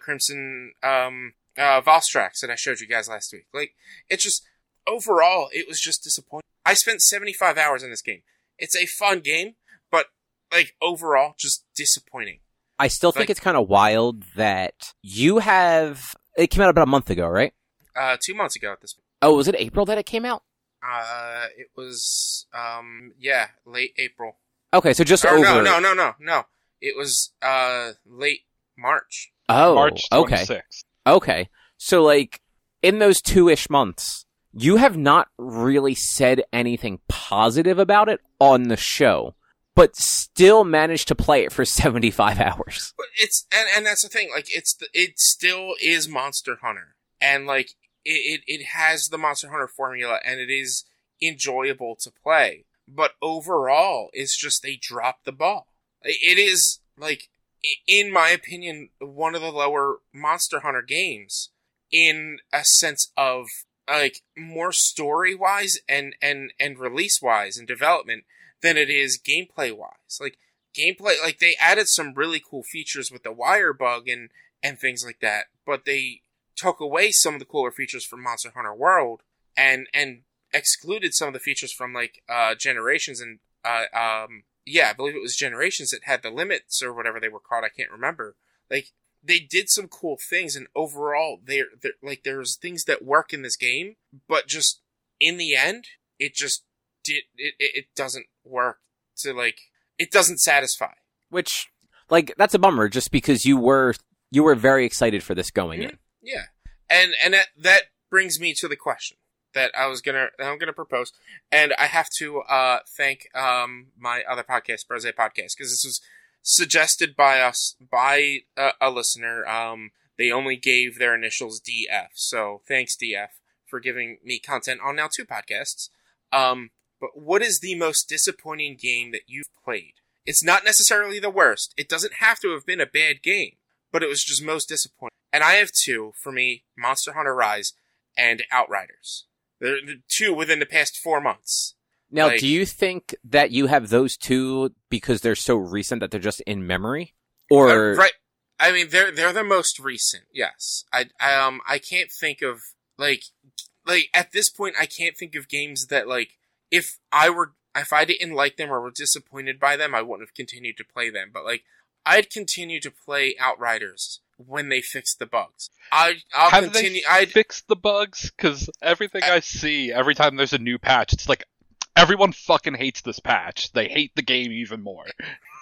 Crimson Valstrax that I showed you guys last week. Like, it's just, overall, it was just disappointing. I spent 75 hours in this game. It's a fun game, but, like, overall, just disappointing. I still think, like, it's kind of wild that you have... It came out about a month ago, right? 2 months ago at this point. Oh, was it April that it came out? It was, late April. Okay, so just over... No. It was, late March. Oh, March 26th. Okay, so, like, in those 2-ish months, you have not really said anything positive about it on the show, but still managed to play it for 75 hours. But it's, and that's the thing, like, it still is Monster Hunter, and, like, It has the Monster Hunter formula, and it is enjoyable to play. But overall, it's just they dropped the ball. It is, like, in my opinion, one of the lower Monster Hunter games in a sense of like more story-wise and release-wise and development than it is gameplay-wise. Like, gameplay, like, they added some really cool features with the wire bug and things like that, but they took away some of the cooler features from Monster Hunter World and excluded some of the features from, like, Generations and, yeah, I believe it was Generations that had the limits or whatever they were called, I can't remember. Like, they did some cool things, and overall, they're like, there's things that work in this game, but just, in the end, it doesn't work to, like, it doesn't satisfy. Which, like, that's a bummer, just because you were very excited for this going in. Yeah. And that brings me to the question that I'm gonna propose, and I have to thank my other podcast, Brose Podcast, because this was suggested by us by a listener. They only gave their initials DF, so thanks DF for giving me content on now two podcasts. But what is the most disappointing game that you've played? It's not necessarily the worst. It doesn't have to have been a bad game, but it was just most disappointing. And I have two for me: Monster Hunter Rise and Outriders. They're two within the past 4 months. Now, like, do you think that you have those two because they're so recent that they're just in memory, or right? I mean, they're the most recent. Yes, I can't think of like at this point, I can't think of games that, like, if I didn't like them or were disappointed by them, I wouldn't have continued to play them. But, like, I'd continue to play Outriders when they fix the bugs. Have they fixed the bugs? Because everything I see, every time there's a new patch, it's like, everyone fucking hates this patch. They hate the game even more.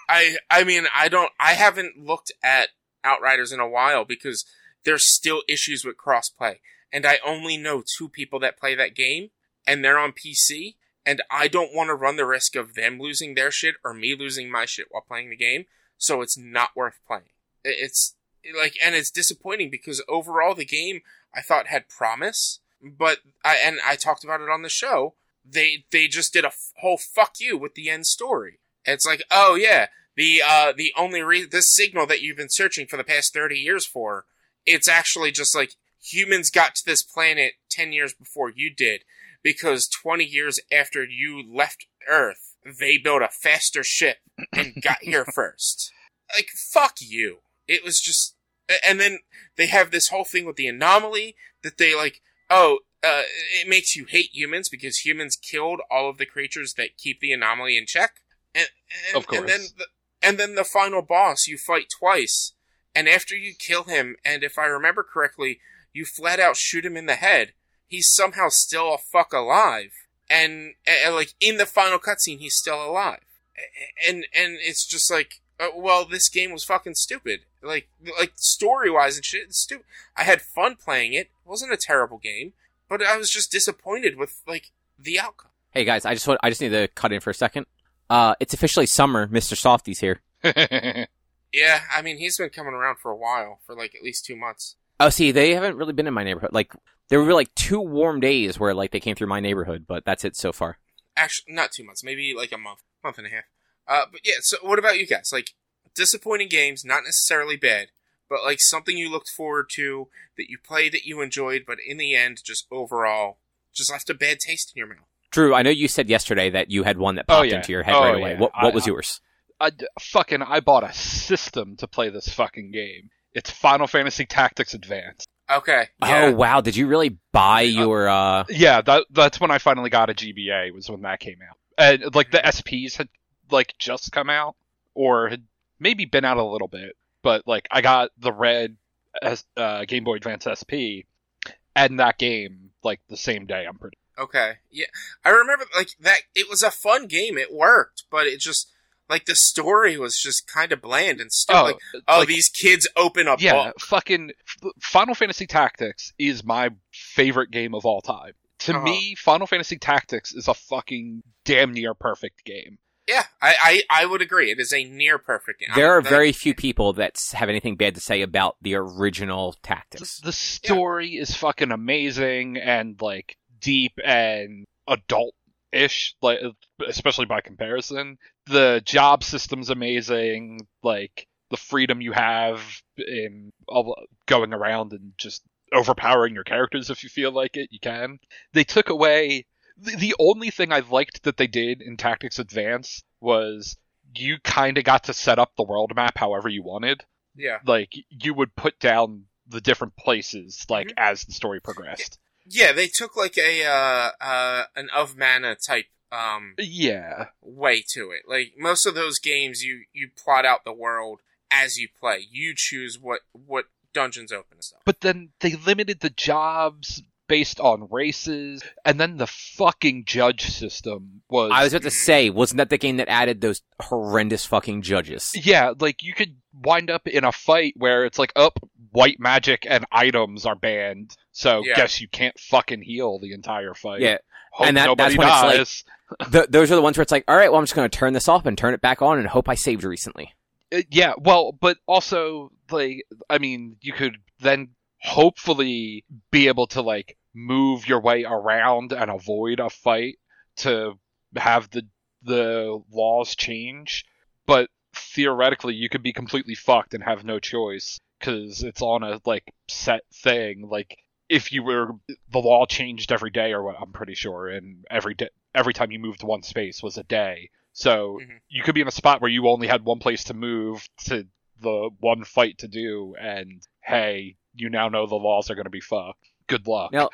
I mean, I haven't looked at Outriders in a while because there's still issues with crossplay. And I only know two people that play that game, and they're on PC, and I don't want to run the risk of them losing their shit or me losing my shit while playing the game, so it's not worth playing. It's like, and it's disappointing because overall the game I thought had promise, but I talked about it on the show. They just did a whole fuck you with the end story. It's like, oh yeah, the only reason this signal that you've been searching for the past 30 years for, it's actually just like humans got to this planet 10 years before you did, because 20 years after you left Earth, they built a faster ship and got here first. Like, fuck you. It was just, and then they have this whole thing with the anomaly that they, like, it makes you hate humans because humans killed all of the creatures that keep the anomaly in check. And of course. And then the final boss you fight twice, and after you kill him, and if I remember correctly, you flat out shoot him in the head. He's somehow still a fuck alive, and like in the final cutscene, he's still alive. And it's just like, well, this game was fucking stupid. Like story-wise and shit, it's stupid. I had fun playing it. It wasn't a terrible game, but I was just disappointed with, like, the outcome. Hey guys, I just need to cut in for a second. It's officially summer. Mr. Softy's here. Yeah, I mean, he's been coming around for a while, for like at least 2 months. Oh, see, they haven't really been in my neighborhood. Like, there were like 2 warm days where, like, they came through my neighborhood, but that's it so far. Actually, not 2 months, maybe like a month and a half. But yeah, so what about you guys? Like, disappointing games, not necessarily bad, but like something you looked forward to, that you played, that you enjoyed, but in the end, just overall, just left a bad taste in your mouth. Drew, I know you said yesterday that you had one that popped into your head right away. Yeah. What was yours? I bought a system to play this fucking game. It's Final Fantasy Tactics Advance. Okay. Yeah. Oh, wow. Did you really buy your... Yeah, that's when I finally got a GBA, was when that came out. And, like, the SPs had, like, just come out, or had maybe been out a little bit, but, like, I got the red Game Boy Advance SP and that game, like, the same day, I'm pretty... Okay, yeah. I remember, like, that... It was a fun game, it worked, but it just... Like, the story was just kind of bland and stupid. Oh, like, these kids open a book. Fucking... Final Fantasy Tactics is my favorite game of all time. To me, Final Fantasy Tactics is a fucking damn near perfect game. Yeah, I would agree. It is a near perfect game. There are very few people that have anything bad to say about the original Tactics. The story is fucking amazing and, like, deep and adult-ish, like, especially by comparison. The job system's amazing, like, the freedom you have in going around and just overpowering your characters if you feel like it, you can. They took away... The only thing I liked that they did in Tactics Advance was you kind of got to set up the world map however you wanted. Yeah. Like, you would put down the different places, like, mm-hmm. as the story progressed. Yeah, they took, like, an of mana type way to it. Like, most of those games, you plot out the world as you play. You choose what dungeons open and stuff. But then they limited the jobs based on races, and then the fucking judge system was... I was about to say, wasn't that the game that added those horrendous fucking judges? Yeah, like, you could wind up in a fight where it's like, oh, white magic and items are banned, so guess you can't fucking heal the entire fight. Yeah, hope and that's when it's like... those are the ones where it's like, alright, well, I'm just gonna turn this off and turn it back on and hope I saved recently. Yeah, well, but also, like, I mean, you could then hopefully be able to, like, move your way around and avoid a fight to have the laws change, but theoretically you could be completely fucked and have no choice because it's on a, like, set thing. Like, if you were, the law changed every day, or what, I'm pretty sure, and every time you moved one space was a day, so mm-hmm. you could be in a spot where you only had one place to move to the one fight to do, and hey, you now know the laws are going to be fucked. Good luck. Now,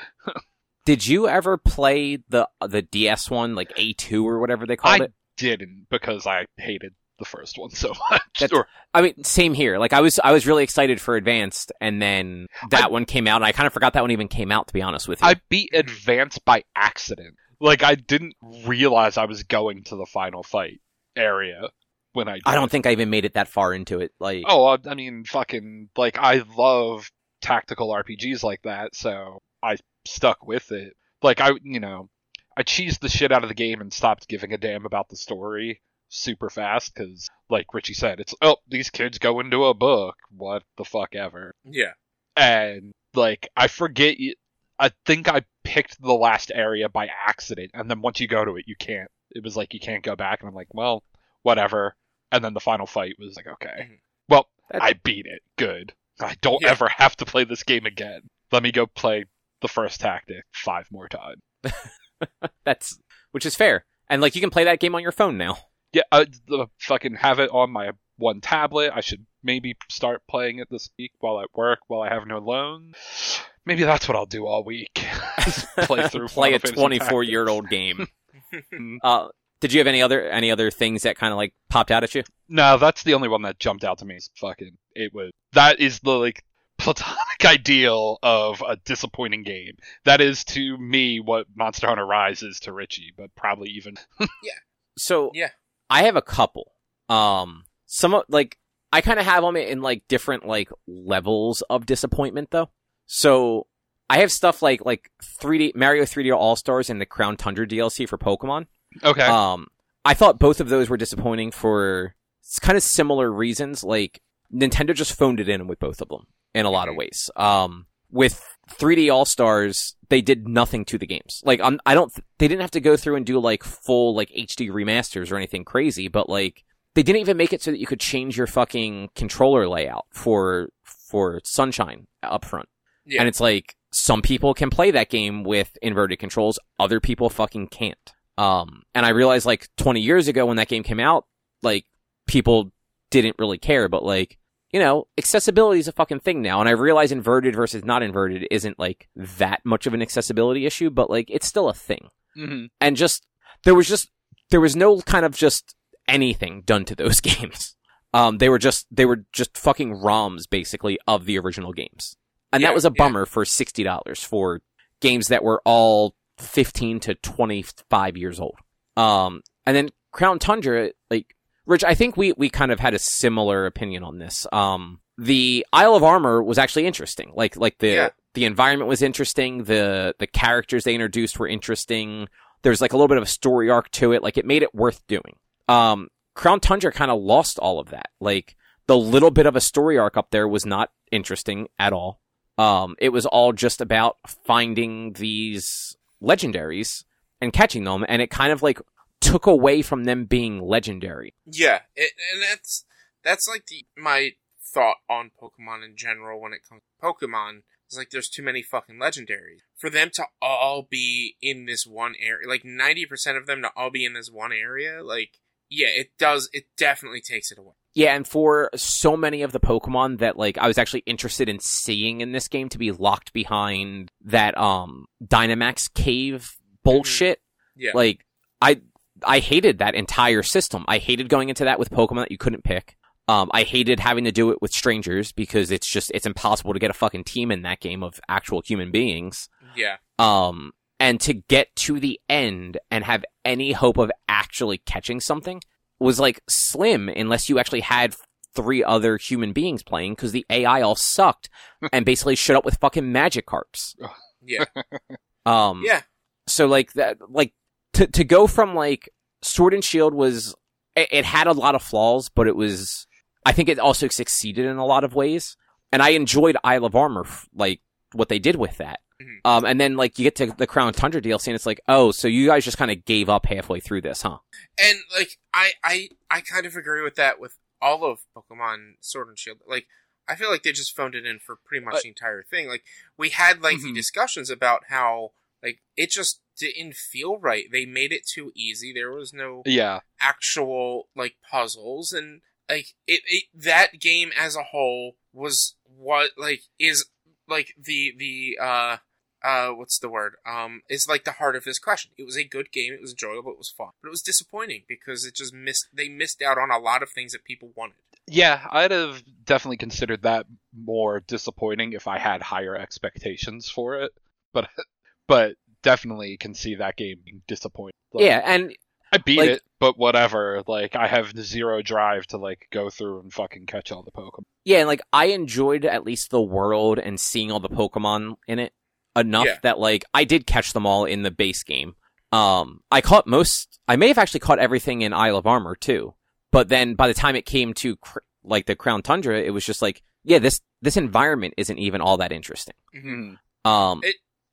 did you ever play the DS one, like A2 or whatever they called it? I didn't, because I hated the first one so much. I mean, same here. Like, I was really excited for Advanced, and then that one came out, and I kind of forgot that one even came out, to be honest with you. I beat Advanced by accident. Like, I didn't realize I was going to the final fight area when I did. I don't think I even made it that far into it. Like, oh, I mean, fucking, like, I love tactical RPGs like that, so I stuck with it. Like, I cheesed the shit out of the game and stopped giving a damn about the story super fast, because, like Richie said, it's, oh, these kids go into a book, what the fuck ever. Yeah. And, like, I forget, I think I picked the last area by accident, and then once you go to it, you can't go back, and I'm like, well, whatever. And then the final fight was like, okay. Mm-hmm. Well, I beat it. Good. I don't ever have to play this game again. Let me go play the first tactic 5 more times. Which is fair. And, like, you can play that game on your phone now. Yeah, I fucking have it on my one tablet. I should maybe start playing it this week while at work, while I have no loan. Maybe that's what I'll do all week. Play through play a 24-year-old game. Did you have any other things that kind of, like, popped out at you? No, that's the only one that jumped out to me. That is the, like, platonic ideal of a disappointing game. That is, to me, what Monster Hunter Rise is to Richie, but probably even... yeah. So, yeah. I have a couple. Some, like, I kind of have them in, like, different, like, levels of disappointment, though. So, I have stuff like 3D Mario 3D All-Stars and the Crown Tundra DLC for Pokemon. Okay. I thought both of those were disappointing for kind of similar reasons. Like, Nintendo just phoned it in with both of them in a lot of ways. With 3D All-Stars, they did nothing to the games. Like, they didn't have to go through and do, like, full, like, HD remasters or anything crazy, but, like, they didn't even make it so that you could change your fucking controller layout for Sunshine up front. Yeah. And it's like, some people can play that game with inverted controls, other people fucking can't. And I realized, like, 20 years ago when that game came out, like, people didn't really care, but, like, you know, accessibility is a fucking thing now, and I realize inverted versus not inverted isn't, like, that much of an accessibility issue, but, like, it's still a thing. Mm-hmm. And there was no kind of just anything done to those games. They were just fucking ROMs, basically, of the original games. And that was a bummer for $60 for games that were all 15 to 25 years old. And then Crown Tundra, like, Rich, I think we kind of had a similar opinion on this. The Isle of Armor was actually interesting. Like the environment was interesting. The characters they introduced were interesting. There's, like, a little bit of a story arc to it. Like, it made it worth doing. Crown Tundra kind of lost all of that. Like, the little bit of a story arc up there was not interesting at all. It was all just about finding these legendaries and catching them, and it kind of, like, took away from them being legendary. Yeah, and that's like my thought on Pokemon in general when it comes to Pokemon. It's like, there's too many fucking legendaries. For them to all be in this one area, like 90% of them to all be in this one area, like, yeah, it does, it definitely takes it away. Yeah, and for so many of the Pokemon that, like, I was actually interested in seeing in this game to be locked behind that, Dynamax cave bullshit. Mm-hmm. Yeah. Like, I hated that entire system. I hated going into that with Pokemon that you couldn't pick. I hated having to do it with strangers because it's just, it's impossible to get a fucking team in that game of actual human beings. Yeah. And to get to the end and have any hope of actually catching something was, like, slim unless you actually had three other human beings playing because the AI all sucked and basically shut up with fucking Magikarps. Yeah. Yeah. So, like, that, like, to go from, like, Sword and Shield was, it had a lot of flaws, but it was, I think it also succeeded in a lot of ways, and I enjoyed Isle of Armor, like, what they did with that. Mm-hmm. And then, like, you get to the Crown Tundra DLC, and it's like, oh, so you guys just kind of gave up halfway through this, huh? And, like, I kind of agree with that with all of Pokemon Sword and Shield. Like, I feel like they just phoned it in for pretty much the entire thing. Like, we had, like, mm-hmm. discussions about how, like, it just didn't feel right. They made it too easy. There was no actual, like, puzzles, and, like, it that game as a whole was what, like, is, like, the what's the word? It's like the heart of this question. It was a good game. It was enjoyable. It was fun, but it was disappointing because it just missed out on a lot of things that people wanted. Yeah, I'd have definitely considered that more disappointing if I had higher expectations for it, but definitely can see that game being disappointing. Like, yeah, and I beat it, but whatever. Like, I have zero drive to, like, go through and fucking catch all the Pokemon. Yeah, and, like, I enjoyed at least the world and seeing all the Pokemon in it enough that, like, I did catch them all in the base game. I may have actually caught everything in Isle of Armor, too. But then by the time it came to, like, the Crown Tundra, it was just like, yeah, this environment isn't even all that interesting. Mm-hmm.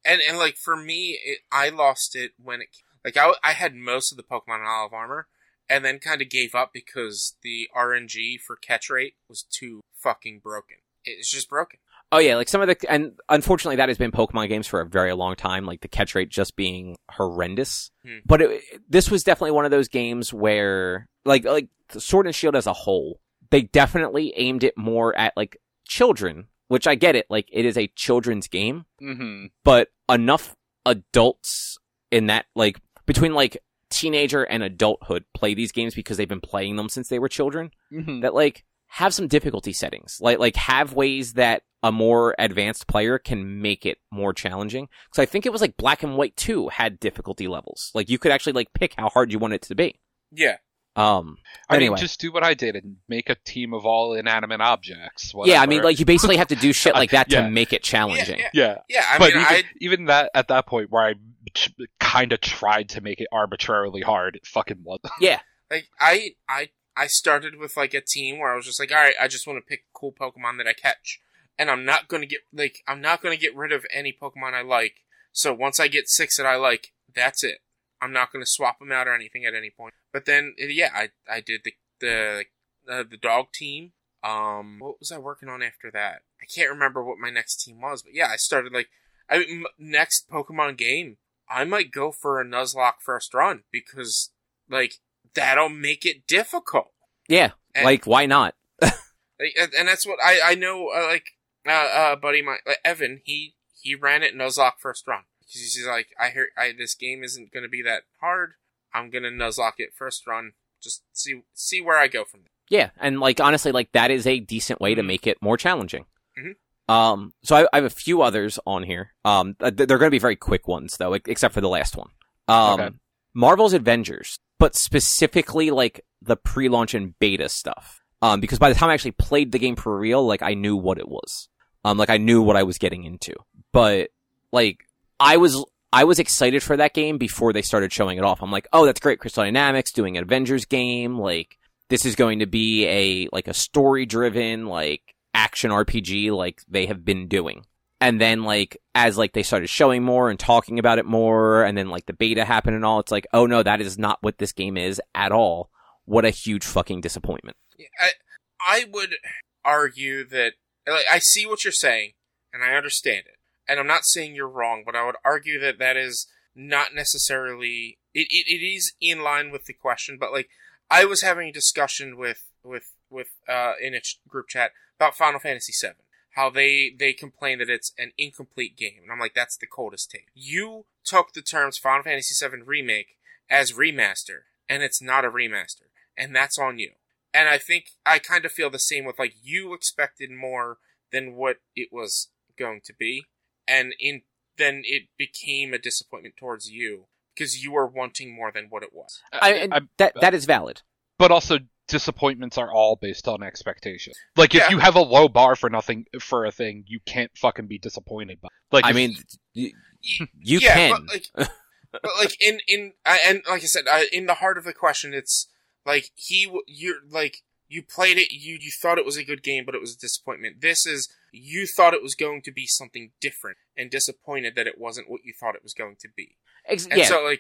And like, for me, I lost it when it... Like, I had most of the Pokemon in Isle of Armor, and then kind of gave up because the RNG for catch rate was too fucking broken. It's just broken. Oh, yeah, like, some of the... And, unfortunately, that has been Pokemon games for a very long time, like, the catch rate just being horrendous. Hmm. But this was definitely one of those games where... Like Sword and Shield as a whole, they definitely aimed it more at, like, children, which I get it. Like, it is a children's game, mm-hmm. but enough adults in that, like, between, like, teenager and adulthood play these games because they've been playing them since they were children, mm-hmm. that, like, have some difficulty settings. Like have ways that a more advanced player can make it more challenging. So I think it was, like, Black and White 2 had difficulty levels. Like, you could actually, like, pick how hard you want it to be. Yeah. Anyway, just do what I did and make a team of all inanimate objects. Whatever. Yeah, I mean, like, you basically have to do shit like that to make it challenging. Yeah. I but mean, even that at that point where I kind of tried to make it arbitrarily hard, it fucking wasn't. Yeah, like I started with, like, a team where I was just like, all right, I just want to pick cool Pokemon that I catch, and I'm not gonna get rid of any Pokemon I like. So once I get 6 that I like, that's it. I'm not going to swap them out or anything at any point. But then, yeah, I did the dog team. What was I working on after that? I can't remember what my next team was. But yeah, I started, like, next Pokemon game, I might go for a Nuzlocke first run because, like, that'll make it difficult. Yeah, and, like, why not? And that's what I know, like, buddy, my Evan, he ran it Nuzlocke first run. She's like, I hear this game isn't going to be that hard. I'm going to Nuzlocke it first run. Just see where I go from there. Yeah, and, like, honestly, like, that is a decent way to make it more challenging. Mm-hmm. So I have a few others on here. They're going to be very quick ones, though, except for the last one. Okay. Marvel's Avengers, but specifically, like, the pre-launch and beta stuff. Because by the time I actually played the game for real, like, I knew what it was. Like, I knew what I was getting into. But, like... I was excited for that game before they started showing it off. I'm like, oh, that's great. Crystal Dynamics doing an Avengers game. Like, this is going to be a story-driven, like, action RPG like they have been doing. And then, like, as, like, they started showing more and talking about it more, and then, like, the beta happened and all, it's like, oh, no, that is not what this game is at all. What a huge fucking disappointment. I would argue that, like, I see what you're saying. and I understand it. And I'm not saying you're wrong, but I would argue that that is not necessarily... It is in line with the question, but, like, I was having a discussion with in a group chat about Final Fantasy VII. How they complain that it's an incomplete game. And I'm like, that's the coldest take. You took the terms Final Fantasy VII Remake as remaster, and it's not a remaster. And that's on you. And I think I kind of feel the same with, like, you expected more than what it was going to be. And then it became a disappointment towards you because you were wanting more than what it was. That is valid. But also... disappointments are all based on expectation. Like, if you have a low bar for a thing, you can't fucking be disappointed by. Like, you can. But and like I said, in the heart of the question, it's like you played it, you thought it was a good game, but it was a disappointment. This is you thought it was going to be something different, and disappointed that it wasn't what you thought it was going to be. So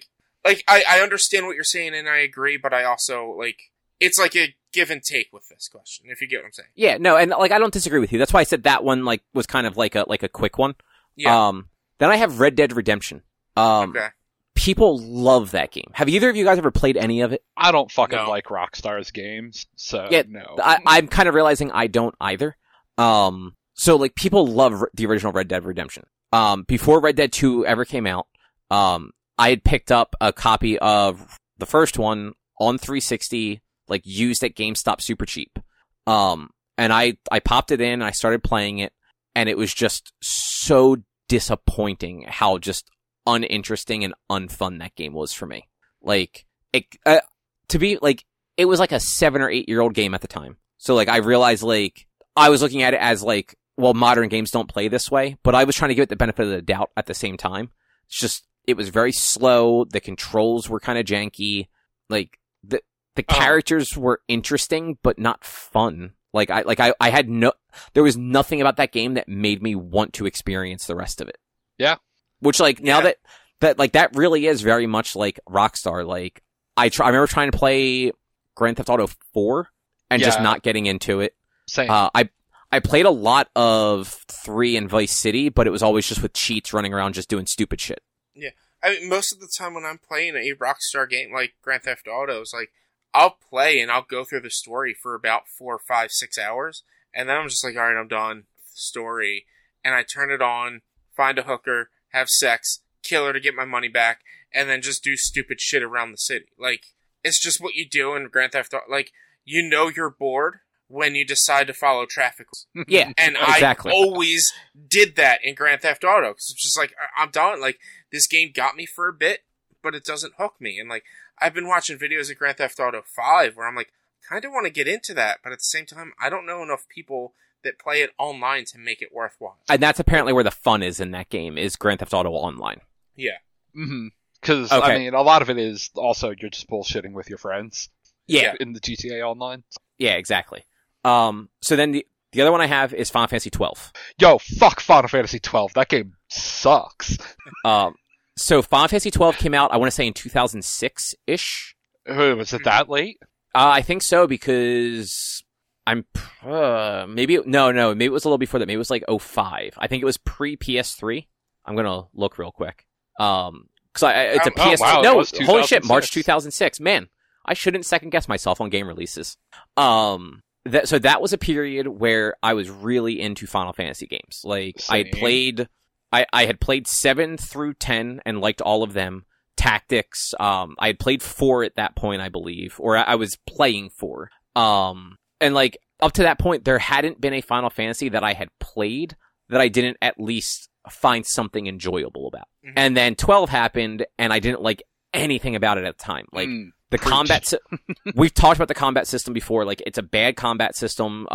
I understand what you're saying, and I agree, but I also like. It's like a give and take with this question, if you get what I'm saying. Yeah, no, and like I don't disagree with you. That's why I said that one like was kind of like a quick one. Yeah. Then I have Red Dead Redemption. Okay. People love that game. Have either of you guys ever played any of it? I don't fucking like Rockstar's games, so no. I'm kind of realizing I don't either. So like people love the original Red Dead Redemption. Before Red Dead 2 ever came out, I had picked up a copy of the first one on 360. Like, used at GameStop super cheap. And I popped it in and I started playing it, and it was just so disappointing how just uninteresting and unfun that game was for me. Like, it was like a 7 or 8 year old game at the time. So, like, I realized, like, I was looking at it as, like, well, modern games don't play this way, but I was trying to give it the benefit of the doubt at the same time. It's just, it was very slow. The controls were kind of janky. Like, the characters were interesting, but not fun. Like, I had no... There was nothing about that game that made me want to experience the rest of it. Yeah. Which, like, now that... Like, that really is very much, like, Rockstar. Like, I remember trying to play Grand Theft Auto 4 and just not getting into it. Same. I played a lot of 3 and Vice City, but it was always just with cheats running around just doing stupid shit. Yeah. I mean, most of the time when I'm playing a Rockstar game, like Grand Theft Auto, it's like... I'll play and I'll go through the story for about 4, 5, 6 hours. And then I'm just like, all right, I'm done with the story. And I turn it on, find a hooker, have sex, kill her to get my money back, and then just do stupid shit around the city. Like, it's just what you do in Grand Theft Auto. Like, you know you're bored when you decide to follow traffic. Yeah, and exactly. I always did that in Grand Theft Auto. Because it's just like, I'm done. Like, this game got me for a bit, but it doesn't hook me. And like, I've been watching videos of Grand Theft Auto 5 where I'm like, kind of want to get into that, but at the same time, I don't know enough people that play it online to make it worthwhile. And that's apparently where the fun is in that game, is Grand Theft Auto Online. Yeah. Mm-hmm. Because, okay. I mean, a lot of it is also you're just bullshitting with your friends. Yeah. In the GTA Online. Yeah, exactly. So then the other one I have is Final Fantasy XII. Yo, fuck Final Fantasy XII. That game sucks. So Final Fantasy XII came out, I want to say in 2006-ish. Was it that late? I think so, because I'm... Maybe it was a little before that. Maybe it was like 05. I think it was pre-PS3. I'm going to look real quick. It's a PS3... Oh, wow. No, holy shit, March 2006. Man, I shouldn't second-guess myself on game releases. So that was a period where I was really into Final Fantasy games. Like, same. I had played 7 through 10 and liked all of them. Tactics, I had played 4 at that point, I believe. Or I was playing 4. And, like, up to that point, there hadn't been a Final Fantasy that I had played that I didn't at least find something enjoyable about. Mm-hmm. And then 12 happened, and I didn't like anything about it at the time. Like, the combat... We've talked about the combat system before. Like, it's a bad combat system,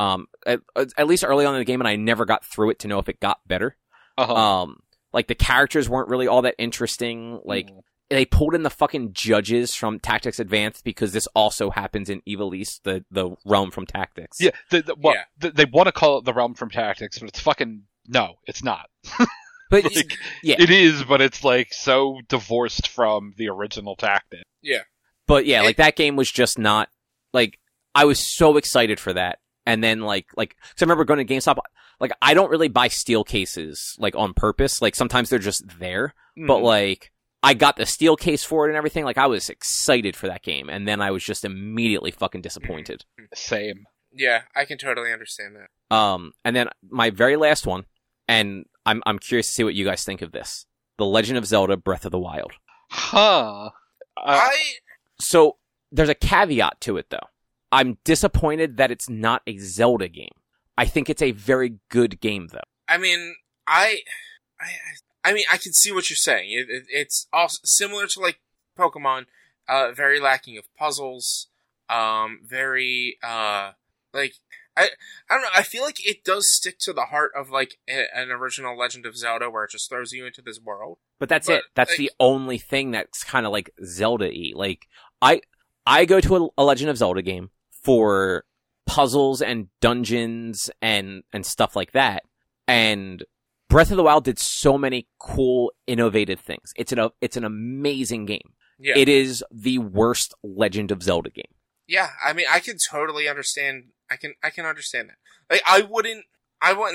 at least early on in the game, and I never got through it to know if it got better. Uh-huh. Like the characters weren't really all that interesting. Like they pulled in the fucking judges from Tactics Advance because this also happens in Evil East, the realm from Tactics. Yeah, they want to call it the realm from Tactics, but it's fucking no, it's not. But like, it is, but it's like so divorced from the original Tactics. Yeah, but yeah, like that game was just not like I was so excited for that, And then like, cause I remember going to GameStop, like, I don't really buy steel cases, like, on purpose. Like, sometimes they're just there, but like, I got the steel case for it and everything. Like, I was excited for that game. And then I was just immediately fucking disappointed. Same. Yeah, I can totally understand that. And then my very last one, and I'm curious to see what you guys think of this. The Legend of Zelda Breath of the Wild. Huh. So there's a caveat to it, though. I'm disappointed that it's not a Zelda game. I think it's a very good game, though. I mean, I mean, I can see what you're saying. It's also similar to, like, Pokemon, very lacking of puzzles, very, like, I don't know, I feel like it does stick to the heart of, like, an original Legend of Zelda, where it just throws you into this world. But that's it. That's, like, the only thing that's kind of, like, Zelda-y. Like, I go to a Legend of Zelda game for puzzles and dungeons and stuff like that, and Breath of the Wild did so many cool, innovative things. It's an amazing game. Yeah. It is the worst Legend of Zelda game. Yeah, I mean, I can totally understand. I can understand that. Like, I wouldn't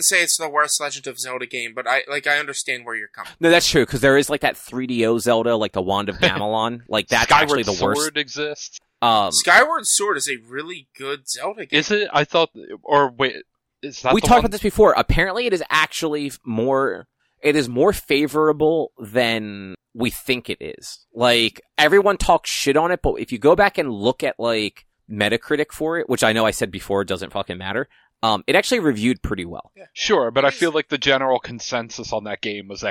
say it's the worst Legend of Zelda game, but I understand where you're coming. No, that's true, because there is, like, that 3DO Zelda, like the Wand of Gamelon. Like, that's actually the worst. Skyward Sword exists. Skyward Sword is a really good Zelda game. Is it? I thought, or wait. We talked about this before. Apparently, it is actually more. It is more favorable than we think it is. Like, everyone talks shit on it, but if you go back and look at, like, Metacritic for it, which I know I said before doesn't fucking matter, it actually reviewed pretty well. Yeah. Sure, but I feel like the general consensus on that game was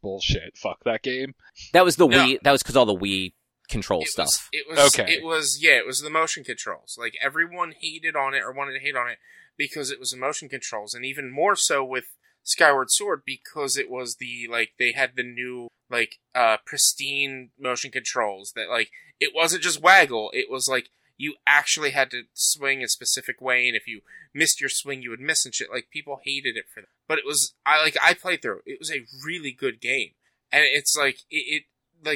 bullshit. Fuck that game. That was Wii. That was because all the Wii control stuff. It was the motion controls. Like, everyone hated on it or wanted to hate on it, because it was the motion controls, and even more so with Skyward Sword, because it was they had the new, pristine motion controls that, like, it wasn't just waggle, it was, like, you actually had to swing a specific way, and if you missed your swing, you would miss and shit. Like, people hated it for that. But it was, I played through it. It was a really good game, and it's, like, it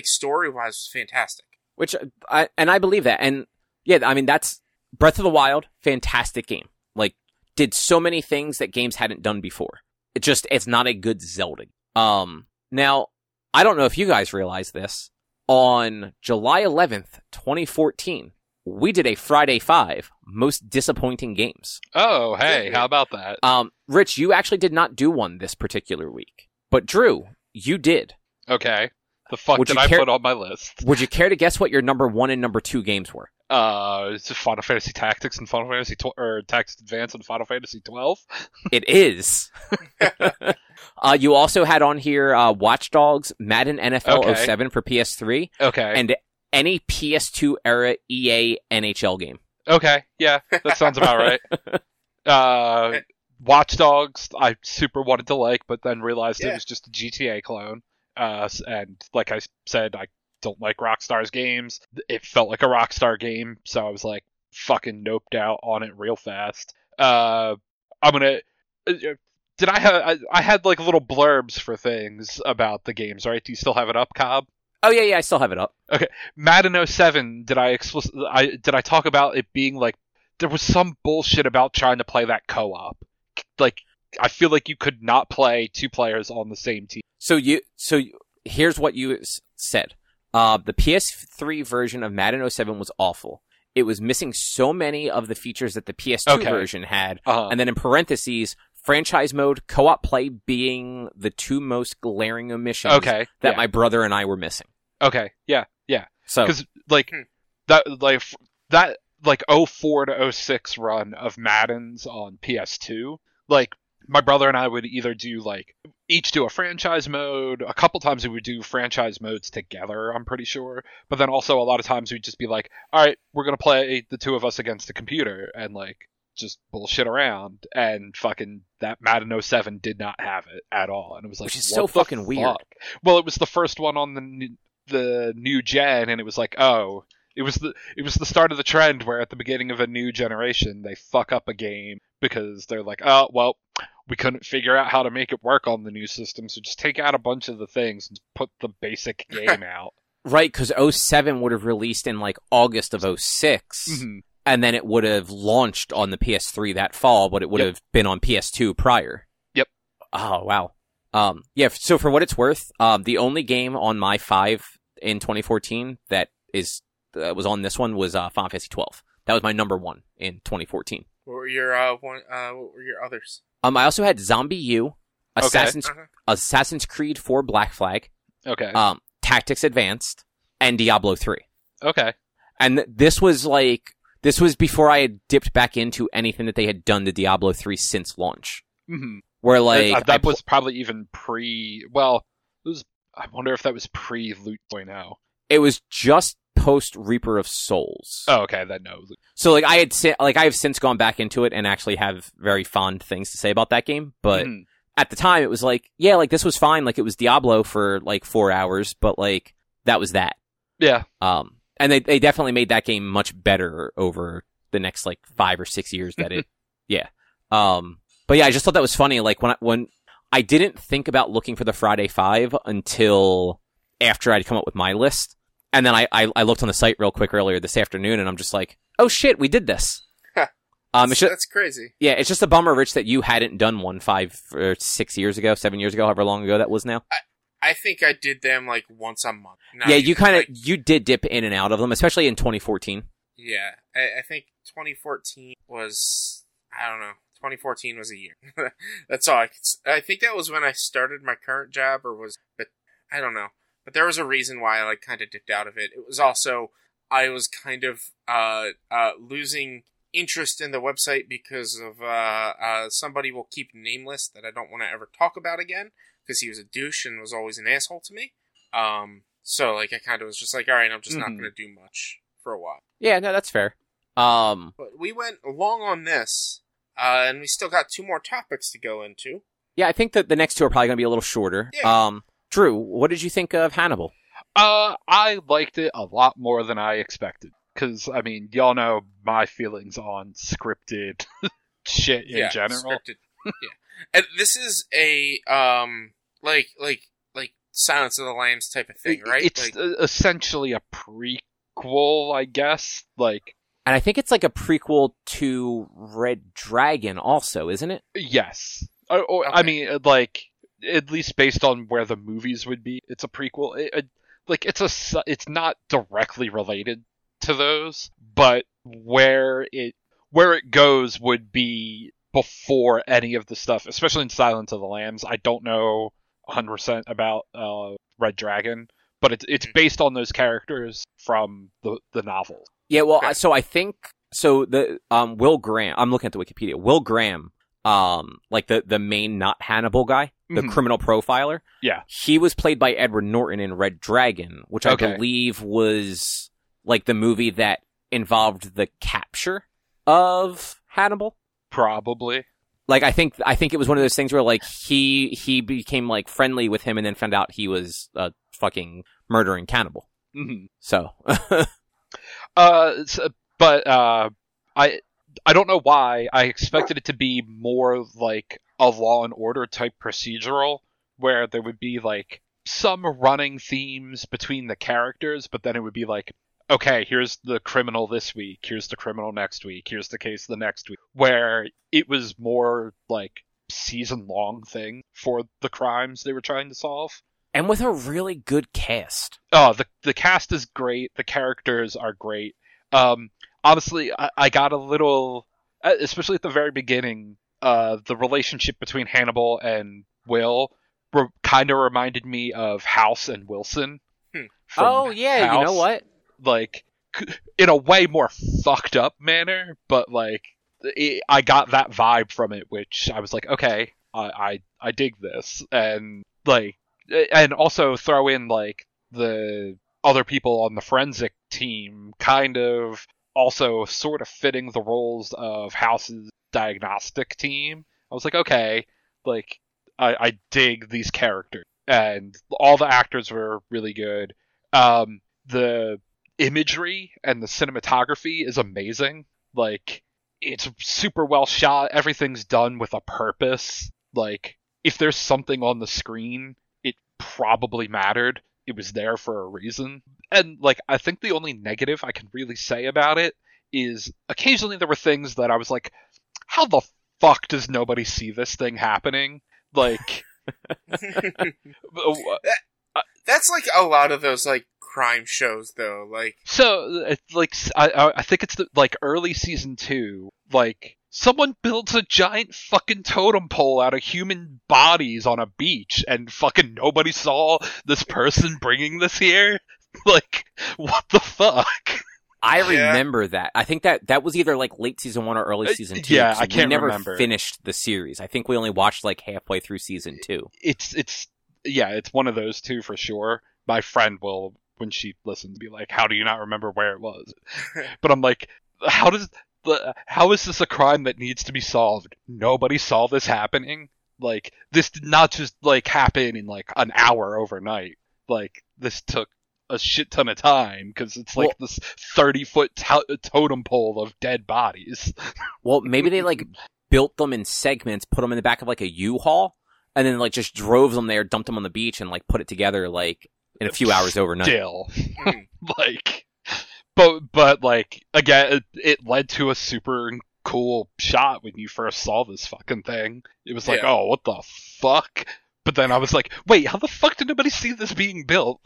story-wise was fantastic. Which, I believe that, and, yeah, I mean, that's Breath of the Wild, fantastic game. Like, did so many things that games hadn't done before. It's not a good Zelda. Now, I don't know if you guys realize this. On July 11th, 2014, we did a Friday 5 Most Disappointing Games. Oh, hey, how about that? Rich, you actually did not do one this particular week. But Drew, you did. Okay. The fuck did I put on my list? Would you care to guess what your number 1 and number 2 games were? It's Final Fantasy Tactics and Final Fantasy Tactics Advance and Final Fantasy 12. It is. You also had on here Watch Dogs, Madden NFL 07 for PS3. Okay. And any PS2 era EA NHL game. Okay, yeah, that sounds about right. Watch Dogs, I super wanted to like, but then realized it was just a GTA clone. And like I said, I don't like Rockstar's games. It felt like a Rockstar game, so I was like fucking noped out on it real fast. I had like little blurbs for things about the games, right? Do you still have it up, Cobb? Oh yeah, I still have it up. Okay. Madden 07, did I talk about it being like there was some bullshit about trying to play that co-op? Like, I feel like you could not play two players on the same team. So here's what you said. The PS3 version of Madden 07 was awful. It was missing so many of the features that the PS2 version had. Uh-huh. And then in parentheses, franchise mode, co-op play being the two most glaring omissions that my brother and I were missing. Okay, yeah. So, because, that 04 to 06 run of Madden's on PS2, like, my brother and I would either do, like, each do a franchise mode. A couple times we would do franchise modes together, I'm pretty sure. But then also a lot of times we'd just be like, all right, we're going to play the two of us against the computer and, like, just bullshit around. And fucking that Madden 07 did not have it at all. And it was like, which is so fucking weird. Well, it was the first one on the new gen, and it was like, oh, it was the start of the trend where at the beginning of a new generation, they fuck up a game because they're like, oh, well, we couldn't figure out how to make it work on the new system, so just take out a bunch of the things and put the basic game out. Right, because 07 would have released in, like, August of 06, and then it would have launched on the PS3 that fall, but it would have been on PS2 prior. Yep. Oh, wow. Yeah, so for what it's worth, the only game on my 5 in 2014 that is was on this one was Final Fantasy 12. That was my number one in 2014. What were your what were your others? I also had Zombie U, Assassin's Creed 4 Black Flag, Tactics Advanced, and Diablo 3. Okay. And this was before I had dipped back into anything that they had done to Diablo 3 since launch. Mm-hmm. Where like that was probably even pre. Well, it was. I wonder if that was pre Loot Boy now. It was just post Reaper of Souls. Oh, okay, that knows. So like I have since gone back into it and actually have very fond things to say about that game. But at the time, it was like, yeah, like this was fine. Like it was Diablo for like 4 hours, but like that was that. Yeah. And they definitely made that game much better over the next like 5 or 6 years that it. Yeah. But yeah, I just thought that was funny. Like when I didn't think about looking for the Friday 5 until after I'd come up with my list. And then I looked on the site real quick earlier this afternoon, and I'm just like, oh shit, we did this. Huh. That's crazy. Yeah, it's just a bummer, Rich, that you hadn't done one 7 years ago, however long ago that was now. I think I did them like once a month. Yeah, you kind of, you did dip in and out of them, especially in 2014. Yeah, I think 2014 was, I don't know. 2014 was a year. That's all I could say. I think that was when I started my current job, but I don't know. But there was a reason why I like kind of dipped out of it. It was also I was kind of losing interest in the website because of somebody will keep nameless that I don't want to ever talk about again because he was a douche and was always an asshole to me. So like I kind of was just like, all right, I'm just not going to do much for a while. Yeah, no, that's fair. But we went long on this. And we still got 2 more topics to go into. Yeah, I think that the next 2 are probably going to be a little shorter. Yeah. Drew, what did you think of Hannibal? I liked it a lot more than I expected. Because, I mean, y'all know my feelings on scripted shit in general. Scripted. Yeah. And this is a, like Silence of the Lambs type of thing, right? It's like essentially a prequel, I guess. Like... And I think it's like a prequel to Red Dragon also, isn't it? Yes. I mean, like, at least based on where the movies would be, it's a prequel. It's not directly related to those, but where it goes would be before any of the stuff, especially in Silence of the Lambs. I don't know 100% about Red Dragon, but it's based on those characters from the novels. Yeah, well, okay. So I think, the, Will Graham, I'm looking at the Wikipedia, Will Graham, like the main not Hannibal guy, the criminal profiler. Yeah. He was played by Edward Norton in Red Dragon, which I believe was like the movie that involved the capture of Hannibal. Probably. Like, I think it was one of those things where like he became like friendly with him and then found out he was a fucking murdering cannibal. Mm-hmm. So... But I don't know why I expected it to be more like a Law and Order type procedural where there would be like some running themes between the characters, but then it would be like, okay, here's the criminal this week, here's the criminal next week, here's the case the next week, where it was more like season long thing for the crimes they were trying to solve. And with a really good cast. Oh, the cast is great. The characters are great. Honestly, I got a little, especially at the very beginning, the relationship between Hannibal and Will kind of reminded me of House and Wilson. Oh, yeah, House, you know what? Like, in a way more fucked up manner, but like, I got that vibe from it, which I was like, okay, I dig this. And like, and also throw in, like, the other people on the forensic team kind of also sort of fitting the roles of House's diagnostic team. I was like, okay, like, I dig these characters. And all the actors were really good. The imagery and the cinematography is amazing. Like, it's super well shot. Everything's done with a purpose. Like, if there's something on the screen... probably mattered. It was there for a reason. And like I think the only negative I can really say about it is occasionally there were things that I was like, how the fuck does nobody see this thing happening? Like, that's like a lot of those like crime shows though. Like, so like I think it's the, like early season 2, like someone builds a giant fucking totem pole out of human bodies on a beach and fucking nobody saw this person bringing this here. Like, what the fuck? I remember that. I think that was either like late season 1 or early season 2. Yeah, I can't remember. We never finished the series. I think we only watched like halfway through season 2. It's one of those two for sure. My friend will, when she listens, be like, "How do you not remember where it was?" But I'm like, how is this a crime that needs to be solved? Nobody saw this happening. Like, this did not just like happen in like an hour overnight. Like, this took a shit ton of time because it's like this 30-foot totem pole of dead bodies. Well, maybe they like built them in segments, put them in the back of like a U-Haul, and then like just drove them there, dumped them on the beach, and like put it together like in a few hours overnight. Still, like, but like again, it led to a super cool shot when you first saw this fucking thing. It was like, oh, what the fuck? But then I was like, wait, how the fuck did nobody see this being built?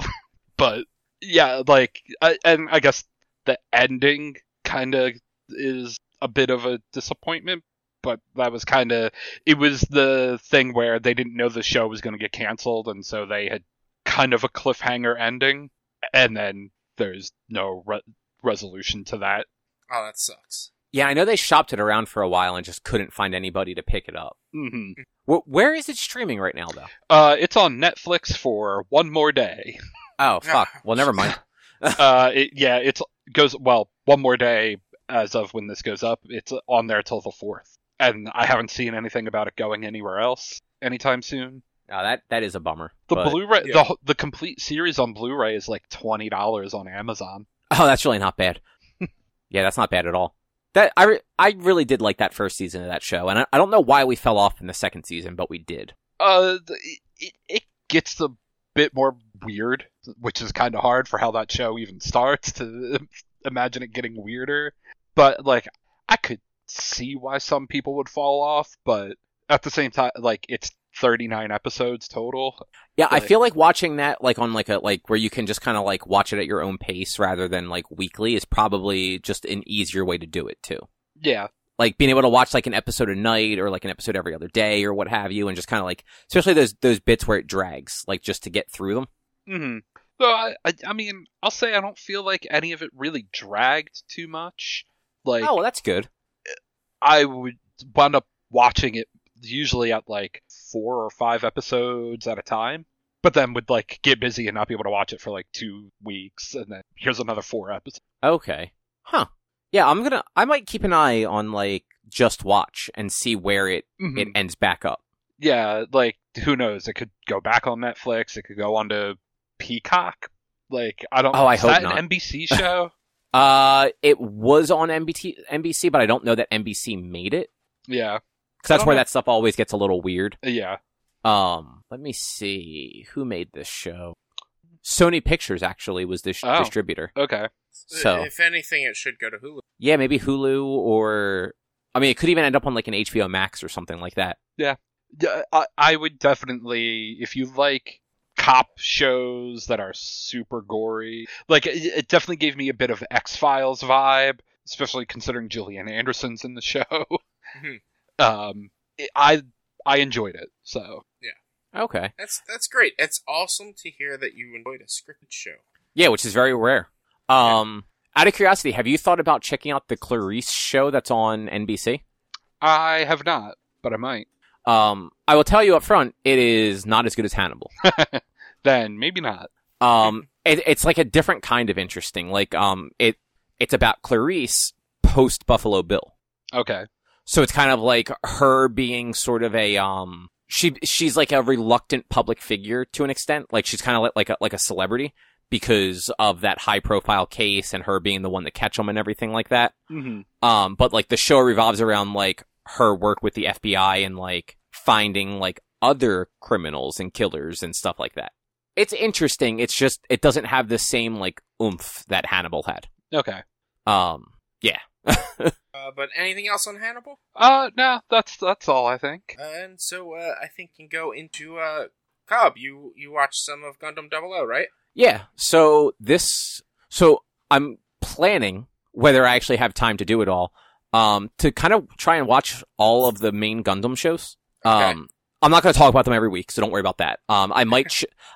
But yeah, like, I guess the ending kind of is a bit of a disappointment, but that was kind of, it was the thing where they didn't know the show was going to get canceled, and so they had kind of a cliffhanger ending, and then there's no resolution to that. Oh, that sucks. Yeah, I know they shopped it around for a while and just couldn't find anybody to pick it up. Mm-hmm. Where is it streaming right now, though? It's on Netflix for one more day. Oh, fuck. Well, never mind. It goes, well, one more day as of when this goes up. It's on there till the 4th. And I haven't seen anything about it going anywhere else anytime soon. Oh, that is a bummer. Blu-ray, yeah. The complete series on Blu-ray is like $20 on Amazon. Oh, that's really not bad. Yeah, that's not bad at all. That I really did like that first season of that show. And I don't know why we fell off in the second season, but we did. It gets the bit more weird, which is kind of hard for how that show even starts to imagine it getting weirder. But like, I could see why some people would fall off, but at the same time, like, it's 39 episodes total. Yeah, I feel like watching that like on like a like where you can just kind of like watch it at your own pace rather than like weekly is probably just an easier way to do it too. Yeah. Like, being able to watch, like, an episode a night or, like, an episode every other day or what have you, and just kind of, like, especially those bits where it drags, like, just to get through them. Mm-hmm. So, I mean, I'll say I don't feel like any of it really dragged too much. Like, oh, well, that's good. I would wound up watching it usually at, like, 4 or 5 episodes at a time, but then would, like, get busy and not be able to watch it for, like, 2 weeks, and then here's another 4 episodes. Okay. Huh. Yeah, I might keep an eye on, like, Just Watch and see where it ends back up. Yeah, like, who knows? It could go back on Netflix. It could go on to Peacock. Like, I don't know. Oh, I hope not. Is that an NBC show? It was on NBC, but I don't know that NBC made it. Yeah. Because that's where that stuff always gets a little weird. Yeah. Let me see. Who made this show? Sony Pictures, actually, was the distributor. Okay. So, if anything, it should go to Hulu. Yeah, maybe Hulu, or I mean, it could even end up on like an HBO Max or something like that. Yeah, I would definitely, if you like cop shows that are super gory, like it definitely gave me a bit of X-Files vibe, especially considering Gillian Anderson's in the show. Mm-hmm. I enjoyed it. So yeah, okay, that's great. It's awesome to hear that you enjoyed a scripted show. Yeah, which is very rare. Out of curiosity, have you thought about checking out the Clarice show that's on NBC? I have not, but I might. I will tell you up front, it is not as good as Hannibal. Then maybe not. It's like a different kind of interesting. Like, it's about Clarice post Buffalo Bill. Okay. So it's kind of like her being sort of a she's like a reluctant public figure to an extent. Like, she's kind of like a celebrity, because of that high-profile case and her being the one to catch them and everything like that. Mm-hmm. But, like, the show revolves around, like, her work with the FBI and, like, finding, like, other criminals and killers and stuff like that. It's interesting. It's just, it doesn't have the same, like, oomph that Hannibal had. Okay. Yeah. But anything else on Hannibal? No, that's all, I think. And so, I think you can go into, Cobb, you watched some of Gundam 00, right? Yeah, so I'm planning, whether I actually have time to do it all, to kind of try and watch all of the main Gundam shows. Okay. I'm not going to talk about them every week, so don't worry about that. I might,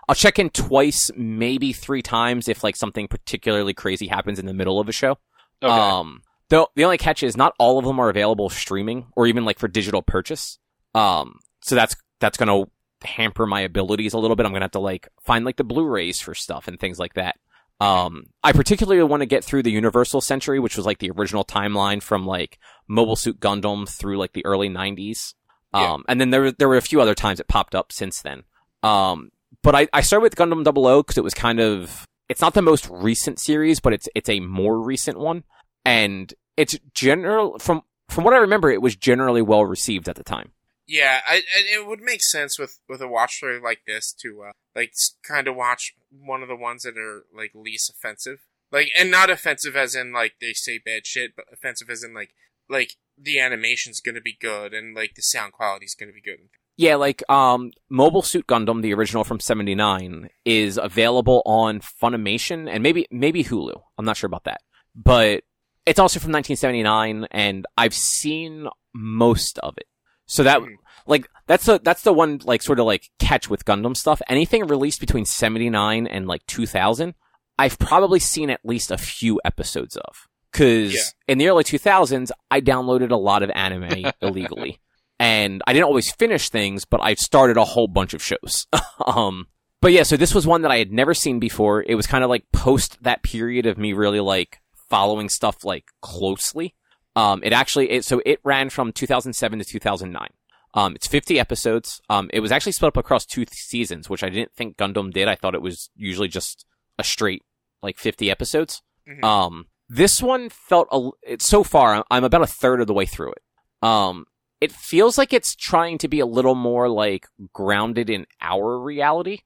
I'll check in twice, maybe three times if like something particularly crazy happens in the middle of a show. Okay. Though the only catch is not all of them are available streaming or even like for digital purchase. So that's going to hamper my abilities a little bit. I'm going to have to like find like the Blu-rays for stuff and things like that. I particularly want to get through the Universal Century, which was like the original timeline from like Mobile Suit Gundam through like the early 90s. Yeah. And then there were a few other times it popped up since then. But I started with Gundam 00 because it was kind of, it's not the most recent series, but it's a more recent one. And it's general, from what I remember, it was generally well received at the time. Yeah, and it would make sense with a watch story like this to, like, kind of watch one of the ones that are, like, least offensive. Like, and not offensive as in, like, they say bad shit, but offensive as in, like, the animation's gonna be good, and, like, the sound quality's gonna be good. Yeah, like, Mobile Suit Gundam, the original from 79, is available on Funimation, and maybe Hulu. I'm not sure about that. But it's also from 1979, and I've seen most of it. So that, like, that's the one, like, sort of, like, catch with Gundam stuff. Anything released between 79 and, like, 2000, I've probably seen at least a few episodes of. Because in the early 2000s, I downloaded a lot of anime illegally. And I didn't always finish things, but I started a whole bunch of shows. But yeah, so this was one that I had never seen before. It was kind of, like, post that period of me really, like, following stuff, like, closely. So it ran from 2007 to 2009. It's 50 episodes. It was actually split up across two seasons, which I didn't think Gundam did. I thought it was usually just a straight, like, 50 episodes. Mm-hmm. This one felt, so far, I'm about a third of the way through it. It feels like it's trying to be a little more, like, grounded in our reality.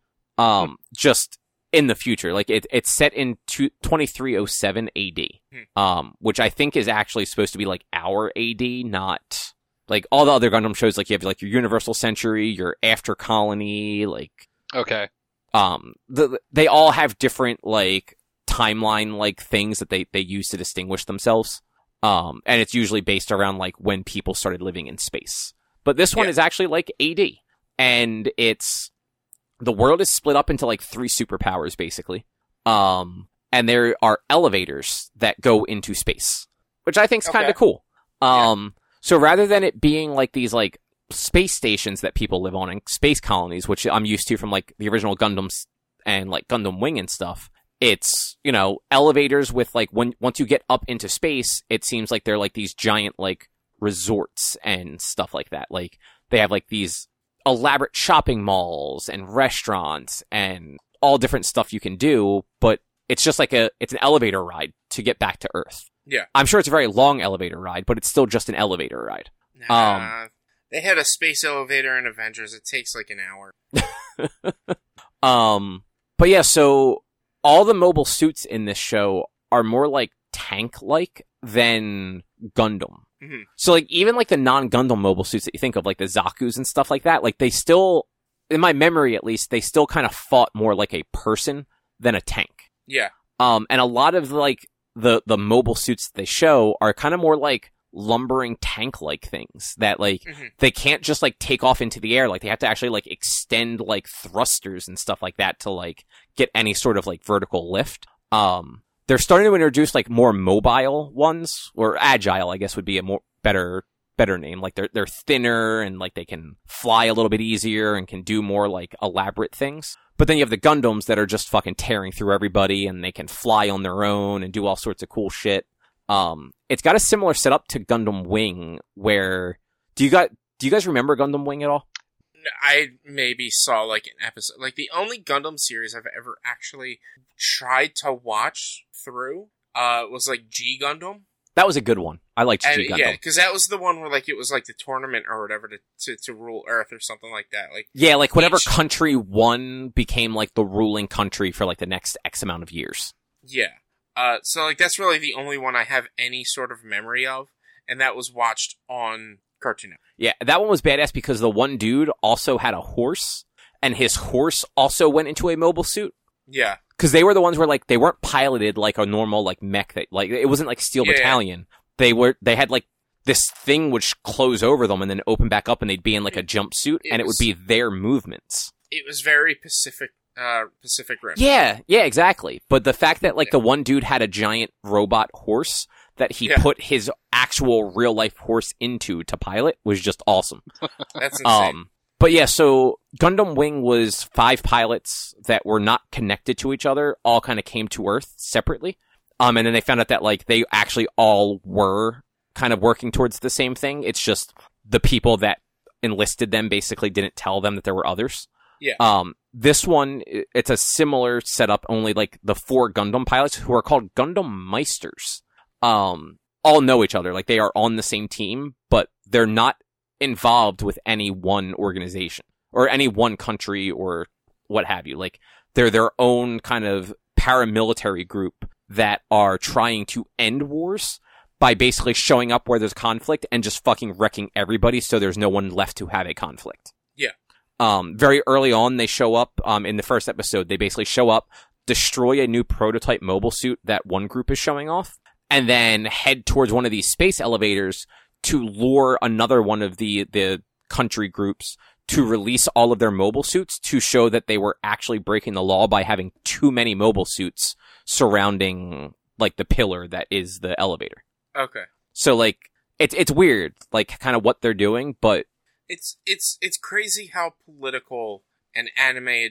Just in the future, like it's set in 2307 AD, which I think is actually supposed to be like our AD, not like all the other Gundam shows. Like you have like your Universal Century, your After Colony, like okay, they all have different like timeline like things that they use to distinguish themselves. And it's usually based around like when people started living in space. But this one is actually like AD, and it's. The world is split up into, like, three superpowers, basically. And there are elevators that go into space, which I think is kind of cool. So rather than it being, like, these, like, space stations that people live on and space colonies, which I'm used to from, like, the original Gundams and, like, Gundam Wing and stuff, it's, you know, elevators with, like, once you get up into space, it seems like they're, like, these giant, like, resorts and stuff like that. Like, they have, like, these elaborate shopping malls and restaurants and all different stuff you can do, but it's just like it's an elevator ride to get back to Earth. Yeah. I'm sure it's a very long elevator ride, but it's still just an elevator ride. They had a space elevator in Avengers. It takes like an hour. But yeah, so all the mobile suits in this show are more like tank-like than Gundam. So, like, even, like, the non-Gundam mobile suits that you think of, like, the Zaku's and stuff like that, like, they still, in my memory at least, they still kind of fought more like a person than a tank. Yeah. And a lot of, like, the mobile suits that they show are kind of more, like, lumbering tank-like things that, like, they can't just, like, take off into the air. Like, they have to actually, like, extend, like, thrusters and stuff like that to, like, get any sort of, like, vertical lift. They're starting to introduce, like, more mobile ones, or agile, I guess, would be a more better name. Like, they're thinner, and, like, they can fly a little bit easier and can do more, like, elaborate things. But then you have the Gundams that are just fucking tearing through everybody, and they can fly on their own and do all sorts of cool shit. It's got a similar setup to Gundam Wing, where... Do you guys remember Gundam Wing at all? I maybe saw, like, an episode. Like, the only Gundam series I've ever actually tried to watch through was, like, G Gundam. That was a good one. I liked G Gundam. Yeah, because that was the one where, like, it was, like, the tournament or whatever to rule Earth or something like that. Like, yeah, like, whatever country won became, like, the ruling country for, like, the next X amount of years. Yeah. So, like, that's really the only one I have any sort of memory of, and that was watched on Cartoon Network. Yeah, that one was badass because the one dude also had a horse, and his horse also went into a mobile suit. Yeah. Because they were the ones where, like, they weren't piloted like a normal, like, mech. That, like, it wasn't like Steel Battalion. They had, like, this thing would close over them and then open back up, and they'd be in, like, a jumpsuit, and it would be their movements. It was very Pacific Rim. Yeah, exactly. But the fact that, like, the one dude had a giant robot horse that he put his actual real-life horse into to pilot was just awesome. That's insane. But yeah, so Gundam Wing was 5 pilots that were not connected to each other, all kind of came to Earth separately. And then they found out that, like, they actually all were kind of working towards the same thing. It's just the people that enlisted them basically didn't tell them that there were others. Yeah. This one, it's a similar setup, only, like, the 4 Gundam pilots, who are called Gundam Meisters, all know each other. Like, they are on the same team, but they're not involved with any one organization or any one country or what have you. Like, they're their own kind of paramilitary group that are trying to end wars by basically showing up where there's conflict and just fucking wrecking everybody so there's no one left to have a conflict. Yeah. Very early on, they show up in the first episode. They basically show up, destroy a new prototype mobile suit that one group is showing off, and then head towards one of these space elevators to lure another one of the country groups to release all of their mobile suits to show that they were actually breaking the law by having too many mobile suits surrounding, like, the pillar that is the elevator. Okay. So, like, it's weird, like, kind of what they're doing, but it's crazy how political an anime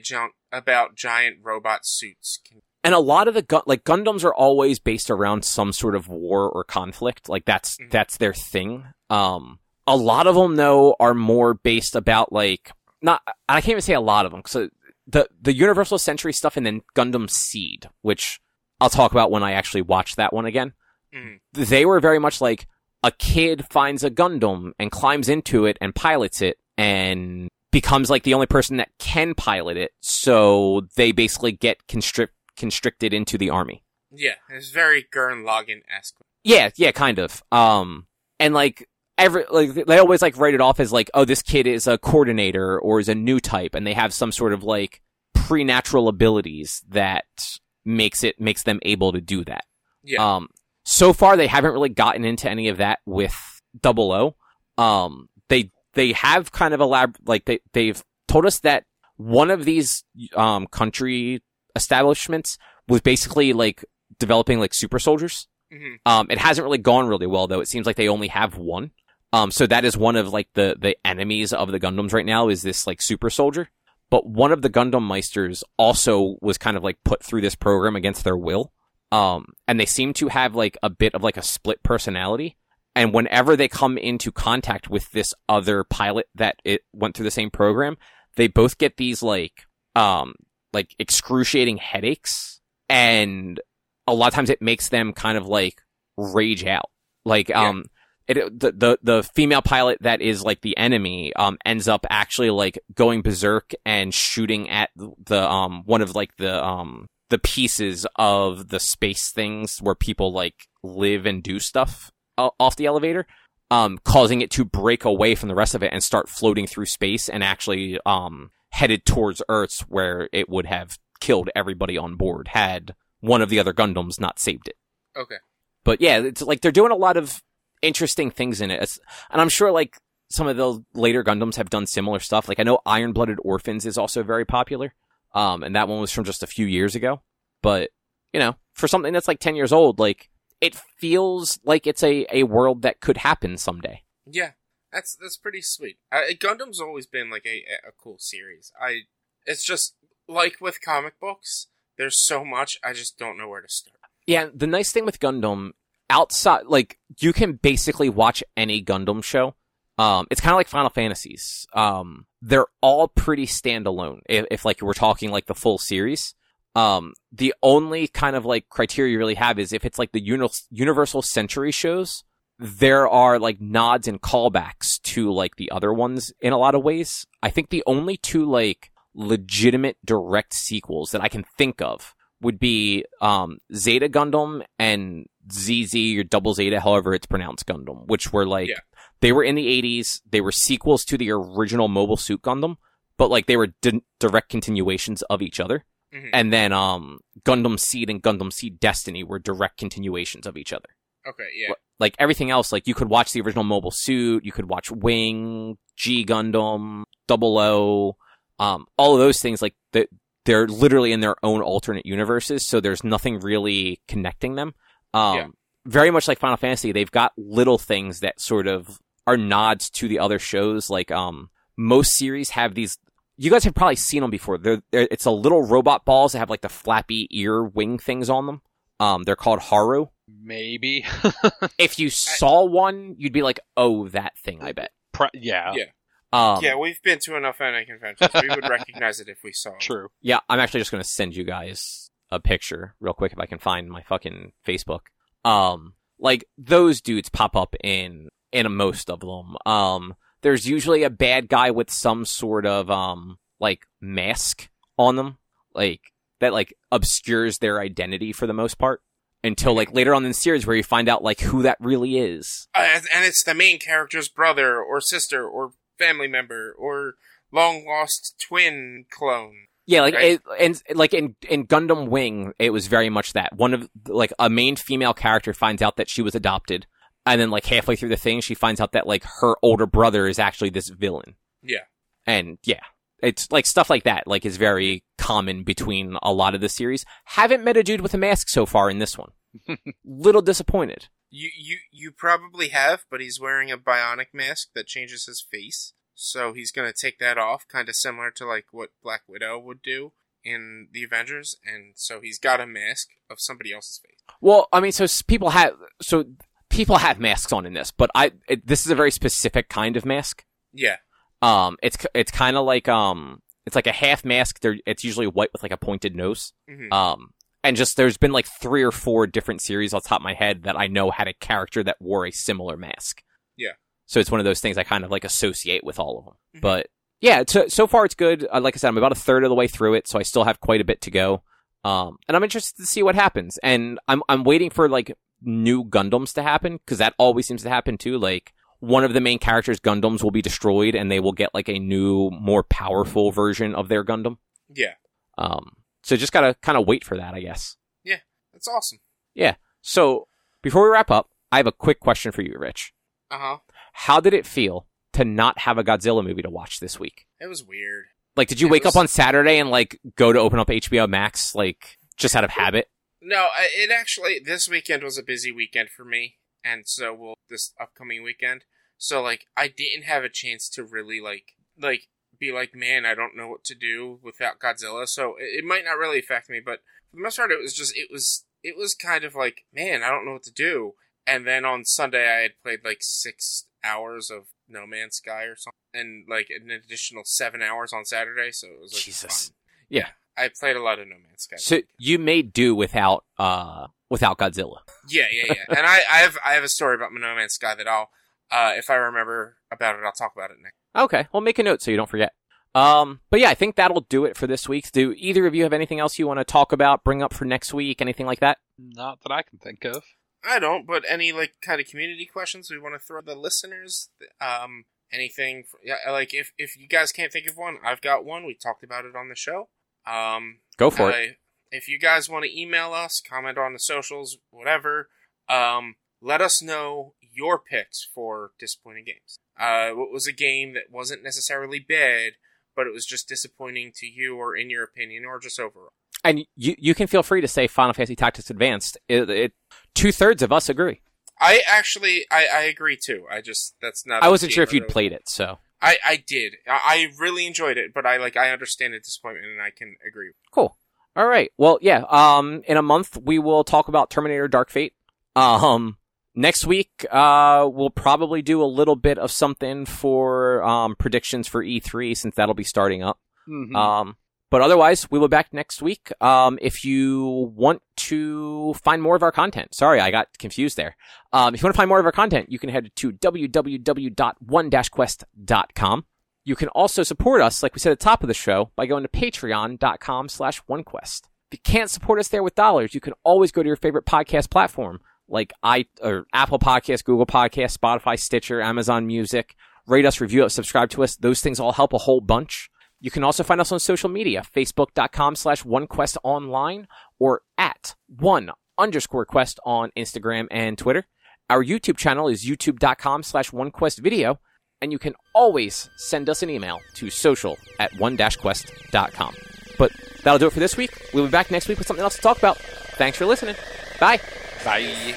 about giant robot suits can. And a lot of the Gundams are always based around some sort of war or conflict. Like, that's their thing. A lot of them, though, are more based about, like, not. I can't even say a lot of them. So the Universal Century stuff, and then Gundam Seed, which I'll talk about when I actually watch that one again. Mm. They were very much like a kid finds a Gundam and climbs into it and pilots it and becomes, like, the only person that can pilot it. So they basically get constricted into the army. Yeah, it's very Gurren Lagann-esque. Yeah, kind of. And, like, they always, like, write it off as, like, oh, this kid is a coordinator or is a new type, and they have some sort of, like, pre-natural abilities that makes them able to do that. Yeah. So far, they haven't really gotten into any of that with 00. They have kind of they've told us that one of these country establishments was basically, like, developing, like, super soldiers. Mm-hmm. It hasn't really gone really well, though. It seems like they only have one. So that is one of, like, the enemies of the Gundams right now is this, like, super soldier. But one of the Gundam Meisters also was kind of, like, put through this program against their will. And they seem to have, like, a bit of, like, a split personality. And whenever they come into contact with this other pilot that it went through the same program, they both get these, like excruciating headaches, and a lot of times it makes them kind of, like, rage out. Like, the female pilot that is, like, the enemy ends up actually, like, going berserk and shooting at the one of, like, the pieces of the space things where people, like, live and do stuff off the elevator, causing it to break away from the rest of it and start floating through space and actually headed towards Earth, where it would have killed everybody on board had one of the other Gundams not saved it. Okay. But yeah, it's like they're doing a lot of interesting things in it. And I'm sure, like, some of the later Gundams have done similar stuff. Like, I know Iron-Blooded Orphans is also very popular. And that one was from just a few years ago. But, you know, for something that's, like, 10 years old, like, it feels like it's a world that could happen someday. Yeah. That's pretty sweet. Gundam's always been, like, a cool series. It's just, like with comic books, there's so much, I just don't know where to start. Yeah, the nice thing with Gundam, outside, like, you can basically watch any Gundam show. It's kind of like Final Fantasies. They're all pretty standalone, if like, we're talking, like, the full series. The only kind of, like, criteria you really have is if it's, like, the Universal Century shows, there are, like, nods and callbacks to, like, the other ones in a lot of ways. I think the only two, like, legitimate direct sequels that I can think of would be Zeta Gundam and ZZ or Double Zeta, however it's pronounced, Gundam, which were like, they were in the 80s. They were sequels to the original Mobile Suit Gundam, but like they were direct continuations of each other. Mm-hmm. And then Gundam Seed and Gundam Seed Destiny were direct continuations of each other. Okay, yeah. Like everything else, like you could watch the original Mobile Suit, you could watch Wing, G Gundam, Double O, all of those things, like they're literally in their own alternate universes, so there's nothing really connecting them. Very much like Final Fantasy, they've got little things that sort of are nods to the other shows. Like most series have these. You guys have probably seen them before. It's a little robot balls that have like the flappy ear wing things on them. They're called Haru. Maybe. If you saw one, you'd be like, oh, that thing, I bet. Yeah. We've been to enough anime conventions. We would recognize it if we saw it. True. Yeah, I'm actually just going to send you guys a picture real quick if I can find my fucking Facebook. Like, those dudes pop up in most of them. There's usually a bad guy with some sort of, like, mask on them. Like, that, like, obscures their identity for the most part. Until, like, later on in the series where you find out, like, who that really is. And it's the main character's brother or sister or family member or long-lost twin clone. Yeah, like, right? In Gundam Wing, it was very much that. One of, like, a main female character finds out that she was adopted. And then, like, halfway through the thing, she finds out that, like, her older brother is actually this villain. Yeah. And, yeah. It's, like, stuff like that, like, is very common between a lot of the series. Haven't met a dude with a mask so far in this one. Little disappointed. You probably have, but he's wearing a bionic mask that changes his face. So he's going to take that off, kind of similar to, like, what Black Widow would do in The Avengers. And so he's got a mask of somebody else's face. Well, I mean, so people have masks on in this, but this is a very specific kind of mask. Yeah. It's kind of like, it's like a half mask. It's usually white with like a pointed nose. Mm-hmm. And just, there's been like 3 or 4 different series off the top of my head that I know had a character that wore a similar mask. Yeah. So it's one of those things I kind of like associate with all of them. Mm-hmm. But yeah, so far it's good. Like I said, I'm about 1/3 of the way through it, so I still have quite a bit to go. And I'm interested to see what happens. And I'm waiting for like new Gundams to happen, because that always seems to happen too. Like, one of the main characters' Gundams will be destroyed and they will get like a new, more powerful version of their Gundam. Yeah. So just gotta kind of wait for that, I guess. Yeah, that's awesome. Yeah. So before we wrap up, I have a quick question for you, Rich. Uh-huh. How did it feel to not have a Godzilla movie to watch this week? It was weird. Like, did you wake up on Saturday and like go to open up HBO Max, like just out of habit? No, it actually, this weekend was a busy weekend for me, and so will this upcoming weekend. So, like, I didn't have a chance to really, like be like, man, I don't know what to do without Godzilla, so it might not really affect me, but for the most part, it was kind of like, man, I don't know what to do, and then on Sunday, I had played, like, 6 hours of No Man's Sky or something, and, like, an additional 7 hours on Saturday, so it was, like, Jesus. Fun. Yeah. I played a lot of No Man's Sky. So you may do without Godzilla. Yeah. And I have a story about No Man's Sky that I'll, if I remember about it, I'll talk about it next. Okay. Well, make a note so you don't forget. But yeah, I think that'll do it for this week. Do either of you have anything else you want to talk about, bring up for next week, anything like that? Not that I can think of. I don't, but any, like, kind of community questions we want to throw the listeners, anything, like, if you guys can't think of one, I've got one. We talked about it on the show. Go for it. If you guys want to email us, comment on the socials, whatever, let us know your picks for disappointing games. What was a game that wasn't necessarily bad, but it was just disappointing to you, or in your opinion, or just overall? And you can feel free to say Final Fantasy Tactics Advanced. It 2/3 of us agree. I agree too. I wasn't sure if you'd played it, so. I did. I really enjoyed it, but I understand the disappointment, and I can agree. Cool. All right. Well, yeah. In a month, we will talk about Terminator Dark Fate. Next week, we'll probably do a little bit of something for predictions for E3, since that'll be starting up. Mm-hmm. But otherwise, we will be back next week. If you want to find more of our content. Sorry, I got confused there. If you want to find more of our content, you can head to www.one-quest.com. You can also support us, like we said at the top of the show, by going to patreon.com/onequest. If If you can't support us there with dollars, you can always go to your favorite podcast platform, like Apple Podcasts, Google Podcasts, Spotify, Stitcher, Amazon Music. Rate us, review us, subscribe to us. Those things all help a whole bunch. You can also find us on social media, facebook.com/onequestonline or at one_quest on Instagram and Twitter. Our YouTube channel is youtube.com/onequestvideo, and you can always send us an email to social@one-quest.com. But that'll do it for this week. We'll be back next week with something else to talk about. Thanks for listening. Bye. Bye.